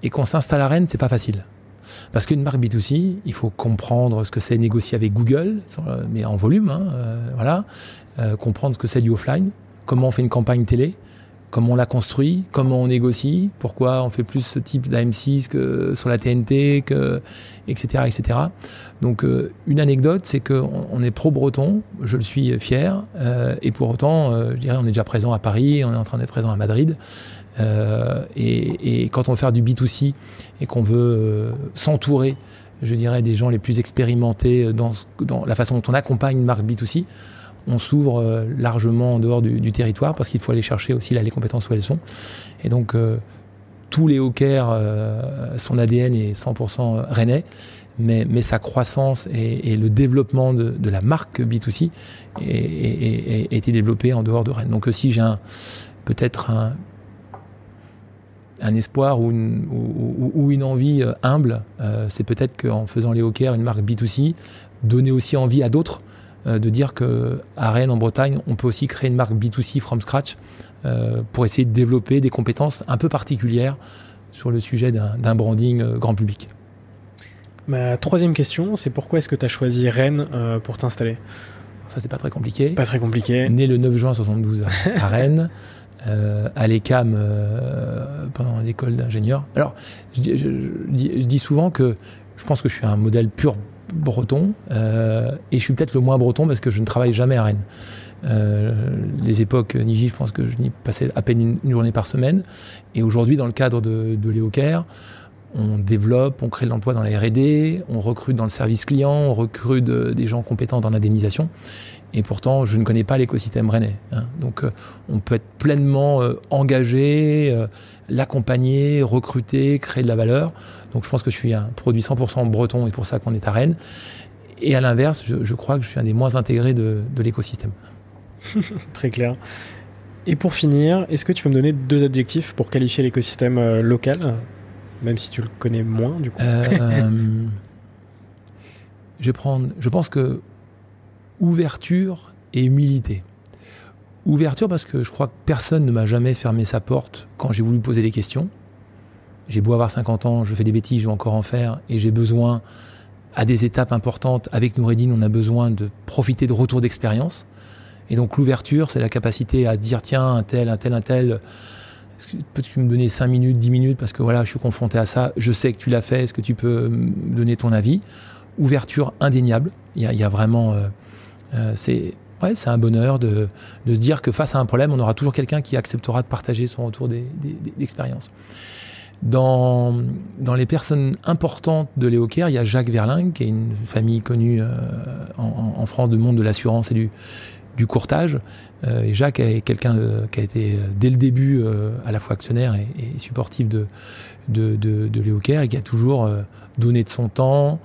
et qu'on s'installe à Rennes, c'est pas facile. Parce qu'une marque B deux C, il faut comprendre ce que c'est négocier avec Google, mais en volume, hein, euh, voilà, euh, comprendre ce que c'est du offline, comment on fait une campagne télé, comment on la construit, comment on négocie, pourquoi on fait plus ce type d'A M six que sur la T N T, que, et cetera, et cetera. Donc, euh, une anecdote, c'est qu'on on est pro-breton, je le suis fier, euh, et pour autant, euh, je dirais, on est déjà présent à Paris, on est en train d'être présent à Madrid. Euh, et, et quand on veut faire du B deux C et qu'on veut euh, s'entourer, je dirais, des gens les plus expérimentés dans, dans la façon dont on accompagne une marque B deux C, on s'ouvre euh, largement en dehors du, du territoire parce qu'il faut aller chercher aussi là, les compétences où elles sont. Et donc, euh, tous les Leocare, euh, son A D N est cent pour cent rennais, mais, mais sa croissance et, et le développement de, de la marque B deux C est, est, est, est été développé en dehors de Rennes. Donc, si j'ai un, peut-être un, un espoir ou une, ou, ou une envie humble, euh, c'est peut-être qu'en faisant les Leocare une marque B deux C, donner aussi envie à d'autres euh, de dire qu'à Rennes, en Bretagne, on peut aussi créer une marque B deux C from scratch euh, pour essayer de développer des compétences un peu particulières sur le sujet d'un, d'un branding euh, grand public. Ma troisième question, c'est pourquoi est-ce que tu as choisi Rennes euh, pour t'installer ? Ça, c'est pas très compliqué. Pas très compliqué. Né le neuf juin soixante-douze à Rennes. Euh, à l'E C A M euh, pendant l'école d'ingénieur. Alors, je dis, je, je, dis, je dis souvent que je pense que je suis un modèle pur breton euh, et je suis peut-être le moins breton parce que je ne travaille jamais à Rennes. Euh, les époques Niji, je pense que je n'y passais à peine une, une journée par semaine. Et aujourd'hui, dans le cadre de, de Leocare, on développe, on crée de l'emploi dans la R et D, on recrute dans le service client, on recrute de, des gens compétents dans l'indemnisation. Et pourtant, je ne connais pas l'écosystème rennais. Hein. Donc, euh, on peut être pleinement euh, engagé, euh, l'accompagner, recruter, créer de la valeur. Donc, je pense que je suis un produit cent pour cent breton et c'est pour ça qu'on est à Rennes. Et à l'inverse, je, je crois que je suis un des moins intégrés de, de l'écosystème. Très clair. Et pour finir, est-ce que tu peux me donner deux adjectifs pour qualifier l'écosystème euh, local, même si tu le connais moins, du coup euh, je, vais prendre, je pense que ouverture et humilité. Ouverture parce que je crois que personne ne m'a jamais fermé sa porte quand j'ai voulu poser des questions. J'ai beau avoir cinquante ans, je fais des bêtises, je vais encore en faire, et j'ai besoin, à des étapes importantes, avec Noureddine, on a besoin de profiter de retours d'expérience. Et donc l'ouverture, c'est la capacité à dire, tiens, un tel, un tel, un tel, est-ce que peux-tu me donner cinq minutes, dix minutes, parce que voilà, je suis confronté à ça, je sais que tu l'as fait, est-ce que tu peux me donner ton avis ? Ouverture indéniable, il y a, il y a vraiment... Euh, Euh, c'est, ouais, c'est un bonheur de, de se dire que face à un problème, on aura toujours quelqu'un qui acceptera de partager son retour des, des, des, d'expérience. Dans, dans les personnes importantes de Leocare, il y a Jacques Verling, qui est une famille connue euh, en, en France du monde de l'assurance et du, du courtage. Euh, et Jacques est quelqu'un euh, qui a été dès le début euh, à la fois actionnaire et, et supportif de, de, de, de Leocare et qui a toujours euh, donné de son temps,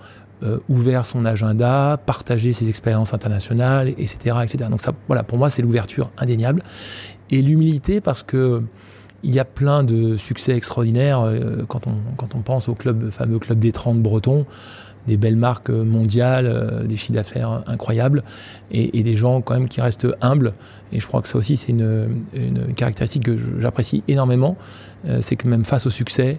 ouvert son agenda, partager ses expériences internationales, et cetera, et cetera. Donc ça, voilà, pour moi, c'est l'ouverture indéniable. Et l'humilité, parce que il y a plein de succès extraordinaires euh, quand on, quand on pense au club, fameux club des trente Bretons, des belles marques mondiales, euh, des chiffres d'affaires incroyables, et, et des gens quand même qui restent humbles. Et je crois que ça aussi, c'est une, une caractéristique que j'apprécie énormément, euh, c'est que même face au succès,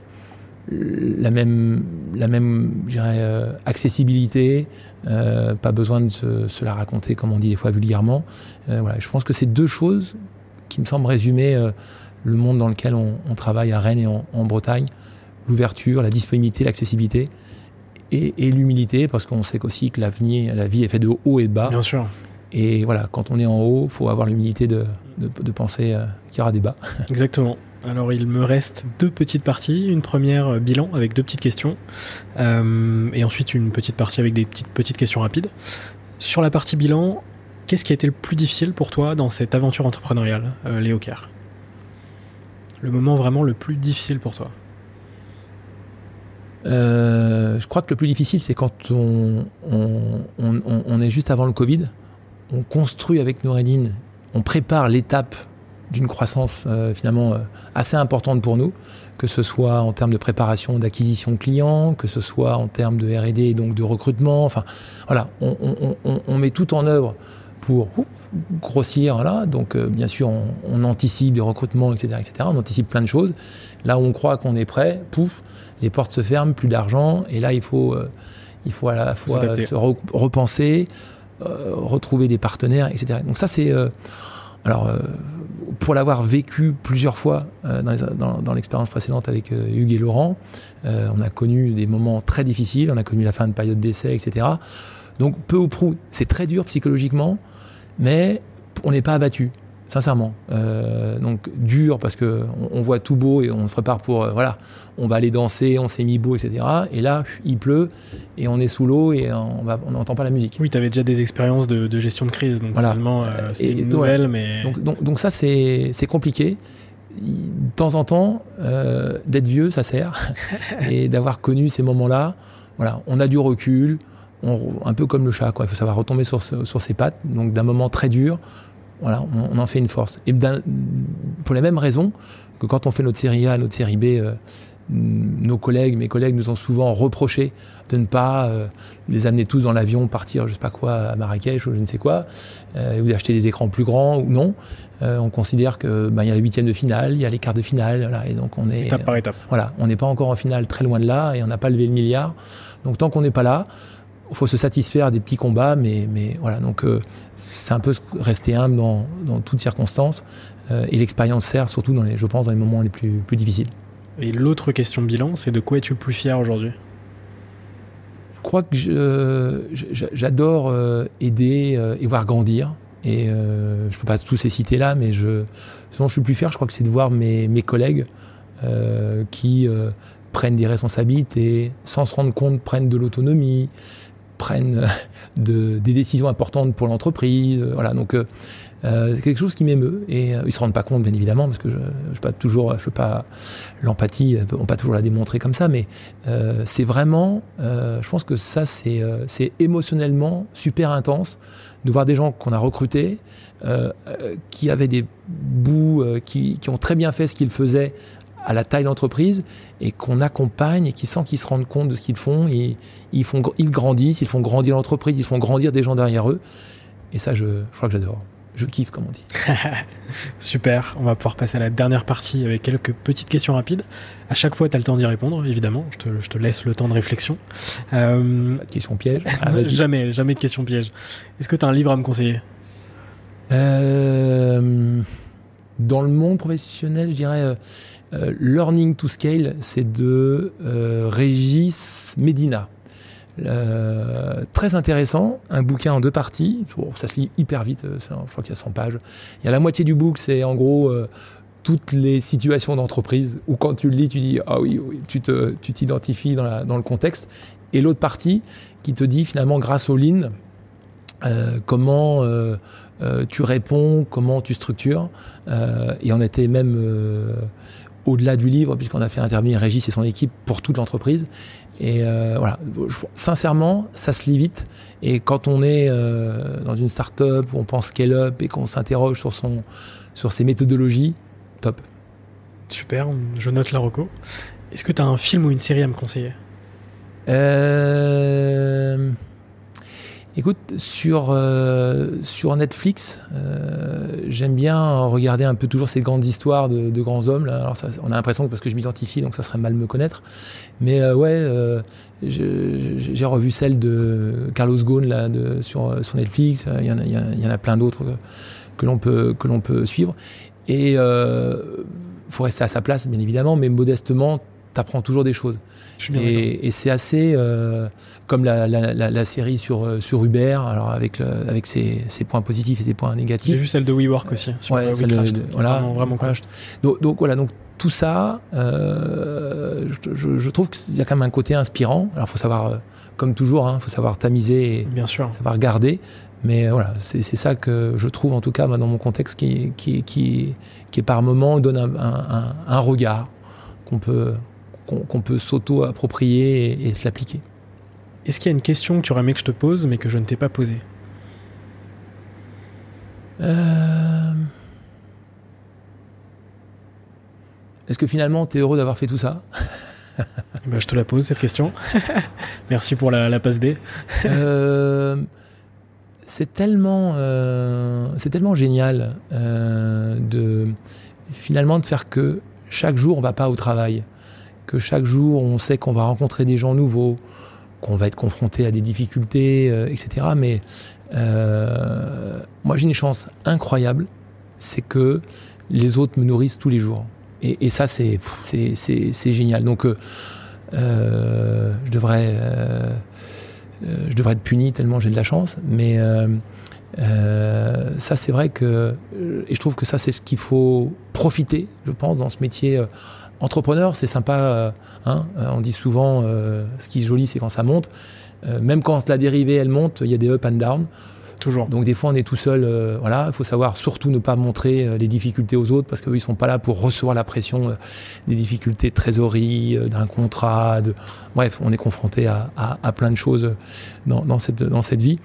la même, la même je dirais, euh, accessibilité, euh, pas besoin de se, se la raconter, comme on dit des fois vulgairement. Euh, voilà, je pense que c'est deux choses qui me semblent résumer euh, le monde dans lequel on, on travaille à Rennes et en, en Bretagne. L'ouverture, la disponibilité, l'accessibilité et, et l'humilité, parce qu'on sait aussi que l'avenir, la vie est faite de haut et de bas. Bien sûr. Et voilà, quand on est en haut, il faut avoir l'humilité de, de, de penser euh, qu'il y aura des bas. Exactement. Alors, il me reste deux petites parties. Une première euh, bilan avec deux petites questions. Euh, et ensuite, une petite partie avec des petites, petites questions rapides. Sur la partie bilan, qu'est-ce qui a été le plus difficile pour toi dans cette aventure entrepreneuriale, euh, Leocare ? Le moment vraiment le plus difficile pour toi ? euh, Je crois que le plus difficile, c'est quand on, on, on, on est juste avant le Covid. On construit avec Noureddine, on prépare l'étape d'une croissance euh, finalement euh, assez importante pour nous, que ce soit en termes de préparation d'acquisition client, que ce soit en termes de R et D, donc de recrutement. Enfin, voilà, on, on, on, on met tout en œuvre pour ouf, grossir. Voilà. Donc, euh, bien sûr, on, on anticipe des recrutements, et cetera, et cetera. On anticipe plein de choses. Là où on croit qu'on est prêt, pouf, les portes se ferment, plus d'argent. Et là, il faut, euh, il faut à la fois euh, se re- repenser, euh, retrouver des partenaires, et cetera. Donc ça, c'est... Euh, alors... Euh, pour l'avoir vécu plusieurs fois euh, dans, les, dans, dans l'expérience précédente avec euh, Hugues et Laurent, euh, on a connu des moments très difficiles, on a connu la fin de période d'essai, et cetera. Donc peu ou prou, c'est très dur psychologiquement, mais on n'est pas abattu. sincèrement. Euh, donc dur, parce qu'on on voit tout beau et on se prépare pour, euh, voilà, on va aller danser, on s'est mis beau, et cetera. Et là, il pleut et on est sous l'eau et on n'entend pas la musique. Oui, tu avais déjà des expériences de, de gestion de crise, donc voilà. Finalement, euh, c'était et, une nouvelle. Ouais. Mais... Donc, donc, donc ça, c'est, c'est compliqué. De temps en temps, euh, d'être vieux, ça sert. Et d'avoir connu ces moments-là, voilà, on a du recul, on, un peu comme le chat, quoi. Il faut savoir retomber sur, sur ses pattes. Donc d'un moment très dur, voilà, on, on en fait une force. Et pour les mêmes raisons que quand on fait notre série A, notre série B, euh, nos collègues, mes collègues nous ont souvent reproché de ne pas euh, les amener tous dans l'avion, partir je sais pas quoi à Marrakech ou je ne sais quoi, euh, ou d'acheter des écrans plus grands ou non. Euh, on considère que ben, y a les huitièmes de finale, il y a les quarts de finale, voilà, et donc on est étape par étape. Voilà, on n'est pas encore en finale, très loin de là, et on n'a pas levé le milliard. Donc tant qu'on n'est pas là, il faut se satisfaire des petits combats, mais, mais voilà. Donc euh, c'est un peu rester humble dans, dans toutes circonstances, euh, et l'expérience sert surtout dans les, je pense, dans les moments les plus, plus difficiles. Et l'autre question bilan, c'est de quoi es-tu le plus fier aujourd'hui ? Je crois que je, je, j'adore aider et voir grandir. Et euh, je ne peux pas tous les citer là, mais je, ce dont je suis le plus fier, je crois que c'est de voir mes, mes collègues euh, qui euh, prennent des responsabilités, sans se rendre compte, prennent de l'autonomie, prennent de, des décisions importantes pour l'entreprise. Voilà, donc euh, Euh, c'est quelque chose qui m'émeut, et euh, ils se rendent pas compte, bien évidemment, parce que je, je pas toujours, je peux pas, l'empathie, on peut pas toujours la démontrer comme ça, mais euh, c'est vraiment, euh, je pense que ça c'est, euh, c'est émotionnellement super intense de voir des gens qu'on a recrutés, euh, euh, qui avaient des bouts, euh, qui, qui ont très bien fait ce qu'ils faisaient à la taille de l'entreprise, et qu'on accompagne et qui sent qu'ils se rendent compte de ce qu'ils font, et, ils font, ils grandissent, ils font grandir l'entreprise, ils font grandir des gens derrière eux, et ça je, je crois que j'adore. Je kiffe, comme on dit. Super, on va pouvoir passer à la dernière partie avec quelques petites questions rapides. À chaque fois, tu as le temps d'y répondre, évidemment. Je te, je te laisse le temps de réflexion. Euh... Pas de questions pièges. Ah, jamais, jamais de questions pièges. Est-ce que tu as un livre à me conseiller ? euh... Dans le monde professionnel, je dirais euh, euh, Learning to Scale, c'est de euh, Régis Medina. Euh, très intéressant, un bouquin en deux parties, bon, ça se lit hyper vite, euh, je crois qu'il y a cent pages. Il y a la moitié du book, c'est en gros euh, toutes les situations d'entreprise où quand tu le lis, tu dis ah oui, oui tu, te, tu t'identifies dans, la, dans le contexte, et l'autre partie qui te dit finalement grâce au Lean euh, comment euh, euh, tu réponds, comment tu structures, euh, et on était même euh, au-delà du livre, puisqu'on a fait intervenir Régis et son équipe pour toute l'entreprise. Et euh, voilà, sincèrement, ça se lit vite. Et quand on est euh, dans une start-up où on pense scale-up et qu'on s'interroge sur, son, sur ses méthodologies, top. Super, je note la reco. Est-ce que tu as un film ou une série à me conseiller ? euh... Écoute, sur, euh, sur Netflix, euh, j'aime bien regarder un peu toujours ces grandes histoires de, de grands hommes. Là. Alors ça, on a l'impression que parce que je m'identifie, donc ça serait mal de me connaître. Mais euh, ouais, euh, je, j'ai revu celle de Carlos Ghosn là, de, sur, sur Netflix. Il y en a, il y en a, il y en a plein d'autres que, que, l'on peut, que l'on peut suivre. Et euh, faut rester à sa place, bien évidemment, mais modestement, t'apprends toujours des choses. Et, et c'est assez euh, comme la, la, la, la série sur, sur Uber, alors avec, le, avec ses, ses points positifs et ses points négatifs. J'ai vu celle de WeWork aussi, sur ouais, WeCrashed, voilà, vraiment, vraiment cool. Donc, donc voilà, donc tout ça, euh, je, je, je trouve qu'il y a quand même un côté inspirant. Alors il faut savoir, comme toujours, il hein, faut savoir tamiser et bien sûr. Savoir garder. Mais voilà, c'est, c'est ça que je trouve, en tout cas, moi, dans mon contexte, qui, qui, qui, qui par moments donne un, un, un regard qu'on peut... Qu'on, qu'on peut s'auto-approprier et, et se l'appliquer. Est-ce qu'il y a une question que tu aurais aimé que je te pose, mais que je ne t'ai pas posée ? euh... Est-ce que finalement, tu es heureux d'avoir fait tout ça ? ben, je te la pose, cette question. Merci pour la, la passe D. euh... C'est tellement, euh... c'est tellement génial euh, de finalement de faire que chaque jour, on ne va pas au travail. Que chaque jour, on sait qu'on va rencontrer des gens nouveaux, qu'on va être confronté à des difficultés, euh, et cetera. Mais euh, moi, j'ai une chance incroyable, c'est que les autres me nourrissent tous les jours. Et, et ça, c'est, c'est, c'est, c'est génial. Donc, euh, euh, je devrais, euh, je devrais être puni tellement j'ai de la chance, mais... Euh, Euh, ça, c'est vrai que... Et je trouve que ça, c'est ce qu'il faut profiter, je pense, dans ce métier... Entrepreneur, c'est sympa, hein, on dit souvent euh, ce qui est joli, c'est quand ça monte. Euh, même quand la dérivée, elle monte, il y a des up and down. Toujours. Donc des fois, on est tout seul. Euh, voilà, il faut savoir surtout ne pas montrer euh, les difficultés aux autres parce qu'eux, ils ne sont pas là pour recevoir la pression euh, des difficultés de trésorerie, euh, d'un contrat. De... Bref, on est confronté à, à, à plein de choses dans, dans, cette, dans cette vie.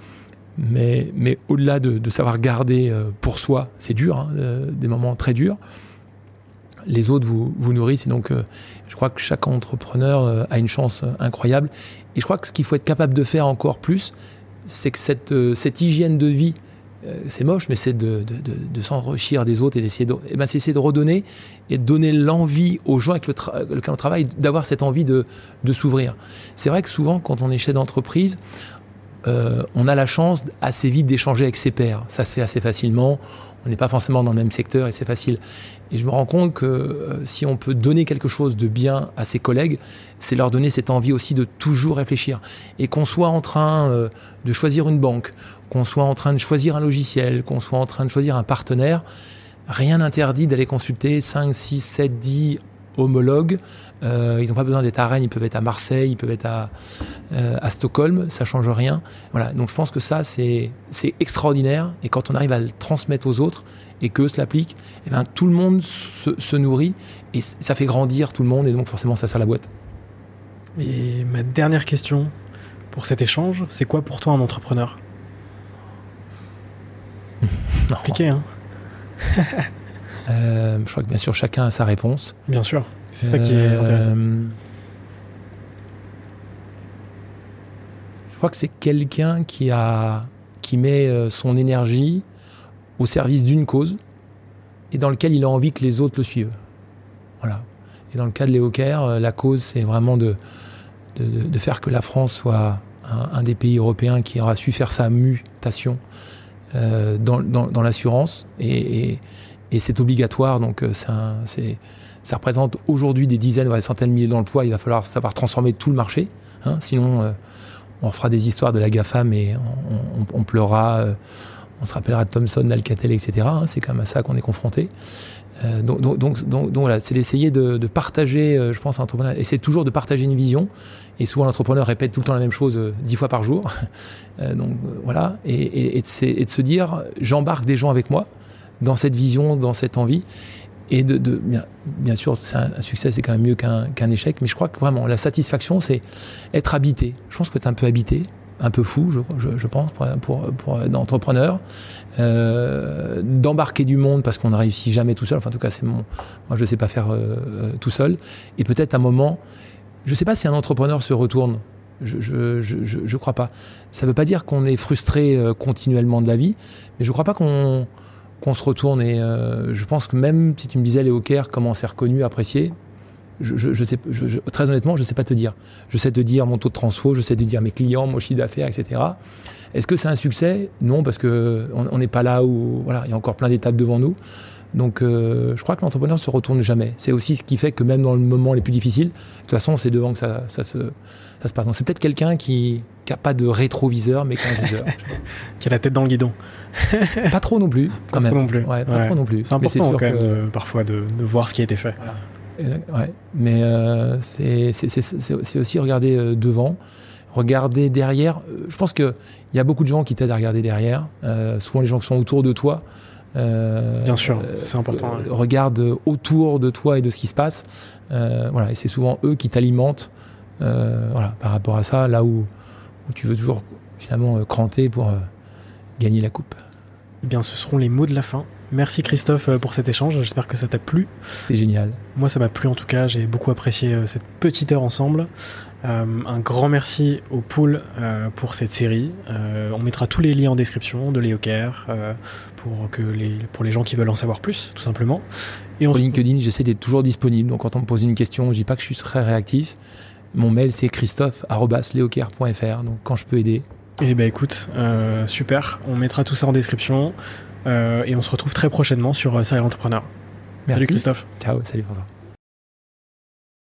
Mais, mais au-delà de, de savoir garder euh, pour soi, c'est dur, hein, euh, des moments très durs. Les autres vous, vous nourrissent. Et donc, euh, je crois que chaque entrepreneur euh, a une chance euh, incroyable. Et je crois que ce qu'il faut être capable de faire encore plus, c'est que cette, euh, cette hygiène de vie, euh, c'est moche, mais c'est de, de, de, de s'enrichir des autres et d'essayer de, eh ben, c'est essayer de redonner et de donner l'envie aux gens avec le tra- lequel on travaille, d'avoir cette envie de, de s'ouvrir. C'est vrai que souvent, quand on est chef d'entreprise, euh, on a la chance assez vite d'échanger avec ses pairs. Ça se fait assez facilement. On n'est pas forcément dans le même secteur et c'est facile. Et je me rends compte que euh, si on peut donner quelque chose de bien à ses collègues, c'est leur donner cette envie aussi de toujours réfléchir. Et qu'on soit en train euh, de choisir une banque, qu'on soit en train de choisir un logiciel, qu'on soit en train de choisir un partenaire, rien n'interdit d'aller consulter cinq, six, sept, dix homologues. Euh, ils n'ont pas besoin d'être à Rennes, ils peuvent être à Marseille, ils peuvent être à, euh, à Stockholm, ça ne change rien. Voilà. Donc je pense que ça, c'est, c'est extraordinaire. Et quand on arrive à le transmettre aux autres et qu'eux se l'appliquent, eh bien, tout le monde se, se nourrit et c- ça fait grandir tout le monde et donc forcément ça sert la boîte. Et ma dernière question pour cet échange, c'est quoi pour toi un entrepreneur ? Compliqué, hein ? Euh, je crois que bien sûr chacun a sa réponse. Bien sûr, c'est ça qui est intéressant. Euh, je crois que c'est quelqu'un qui a, qui met son énergie au service d'une cause et dans lequel il a envie que les autres le suivent. Voilà. Et dans le cas de Leocare, la cause c'est vraiment de, de, de faire que la France soit un, un des pays européens qui aura su faire sa mutation euh, dans, dans, dans l'assurance et, et Et c'est obligatoire, donc c'est un, c'est, ça représente aujourd'hui des dizaines, voire des centaines de milliers d'emplois. Il va falloir savoir transformer tout le marché, hein, sinon euh, on fera des histoires de la GAFAM et on, on, on pleurera, euh, on se rappellera de Thomson, d'Alcatel, et cetera. Hein, c'est quand même à ça qu'on est confronté. Euh, donc, donc, donc, donc, donc voilà, c'est d'essayer de, de partager, euh, je pense, à l'entrepreneur, essayer toujours de partager une vision. Et souvent, l'entrepreneur répète tout le temps la même chose dix euh, fois par jour. Euh, donc voilà, et, et, et, de se, et de se dire, j'embarque des gens avec moi dans cette vision, dans cette envie. Et de, de bien, bien sûr, c'est un, un succès, c'est quand même mieux qu'un, qu'un échec. Mais je crois que vraiment, la satisfaction, c'est être habité. Je pense que tu es un peu habité, un peu fou, je, je, je pense, pour, pour, pour être entrepreneur. Euh, d'embarquer du monde, parce qu'on ne réussit jamais tout seul. Enfin, en tout cas, c'est mon, moi, je ne sais pas faire euh, tout seul. Et peut-être un moment... Je ne sais pas si un entrepreneur se retourne. Je ne je, je, je crois pas. Ça ne veut pas dire qu'on est frustré euh, continuellement de la vie. Mais je ne crois pas qu'on... qu'on se retourne et euh, je pense que même si tu me disais Leocare, comment c'est reconnu, apprécié, je, je, je sais, je, je, très honnêtement, je ne sais pas te dire. Je sais te dire mon taux de transfo, je sais te dire mes clients, mon chiffre d'affaires, et cetera. Est-ce que c'est un succès ? Non, parce qu'on n'est pas là où... Voilà, il y a encore plein d'étapes devant nous. Donc, euh, je crois que l'entrepreneur ne se retourne jamais. C'est aussi ce qui fait que même dans le moment les plus difficiles, de toute façon, c'est devant que ça, ça, se, ça se passe. Donc, c'est peut-être quelqu'un qui n'a pas de rétroviseur, mais qui a un viseur. Qui a la tête dans le guidon. Pas trop non plus, quand pas même. Trop non plus. Ouais, pas ouais. Trop non plus. C'est important, c'est quand même, que... de, parfois, de, de voir ce qui a été fait. Voilà. Ouais. Mais euh, c'est, c'est, c'est, c'est, c'est aussi regarder devant, regarder derrière. Je pense qu'il y a beaucoup de gens qui t'aident à regarder derrière. Euh, souvent, les gens qui sont autour de toi. Euh, Bien sûr, euh, c'est important. Euh, ouais. Regarde autour de toi et de ce qui se passe. Euh, voilà, et c'est souvent eux qui t'alimentent euh, voilà, par rapport à ça, là où, où tu veux toujours finalement euh, cranter pour euh, gagner la coupe. Eh bien, ce seront les mots de la fin. Merci Christophe pour cet échange, j'espère que ça t'a plu. C'est génial. Moi ça m'a plu en tout cas, j'ai beaucoup apprécié euh, cette petite heure ensemble. Euh, un grand merci au Poool euh, pour cette série. Euh, on mettra tous les liens en description de Leocare euh, pour, que les, pour les gens qui veulent en savoir plus, tout simplement. Et Sur on... LinkedIn, j'essaie d'être toujours disponible, donc quand on me pose une question, je ne dis pas que je suis très réactif. Mon mail c'est christophe arobase leocare point f r, donc quand je peux aider. Eh bien écoute, euh, super, on mettra tout ça en description. Euh, et on se retrouve très prochainement sur Serial Entrepreneur. Merci. Salut Christophe. Ciao, salut François.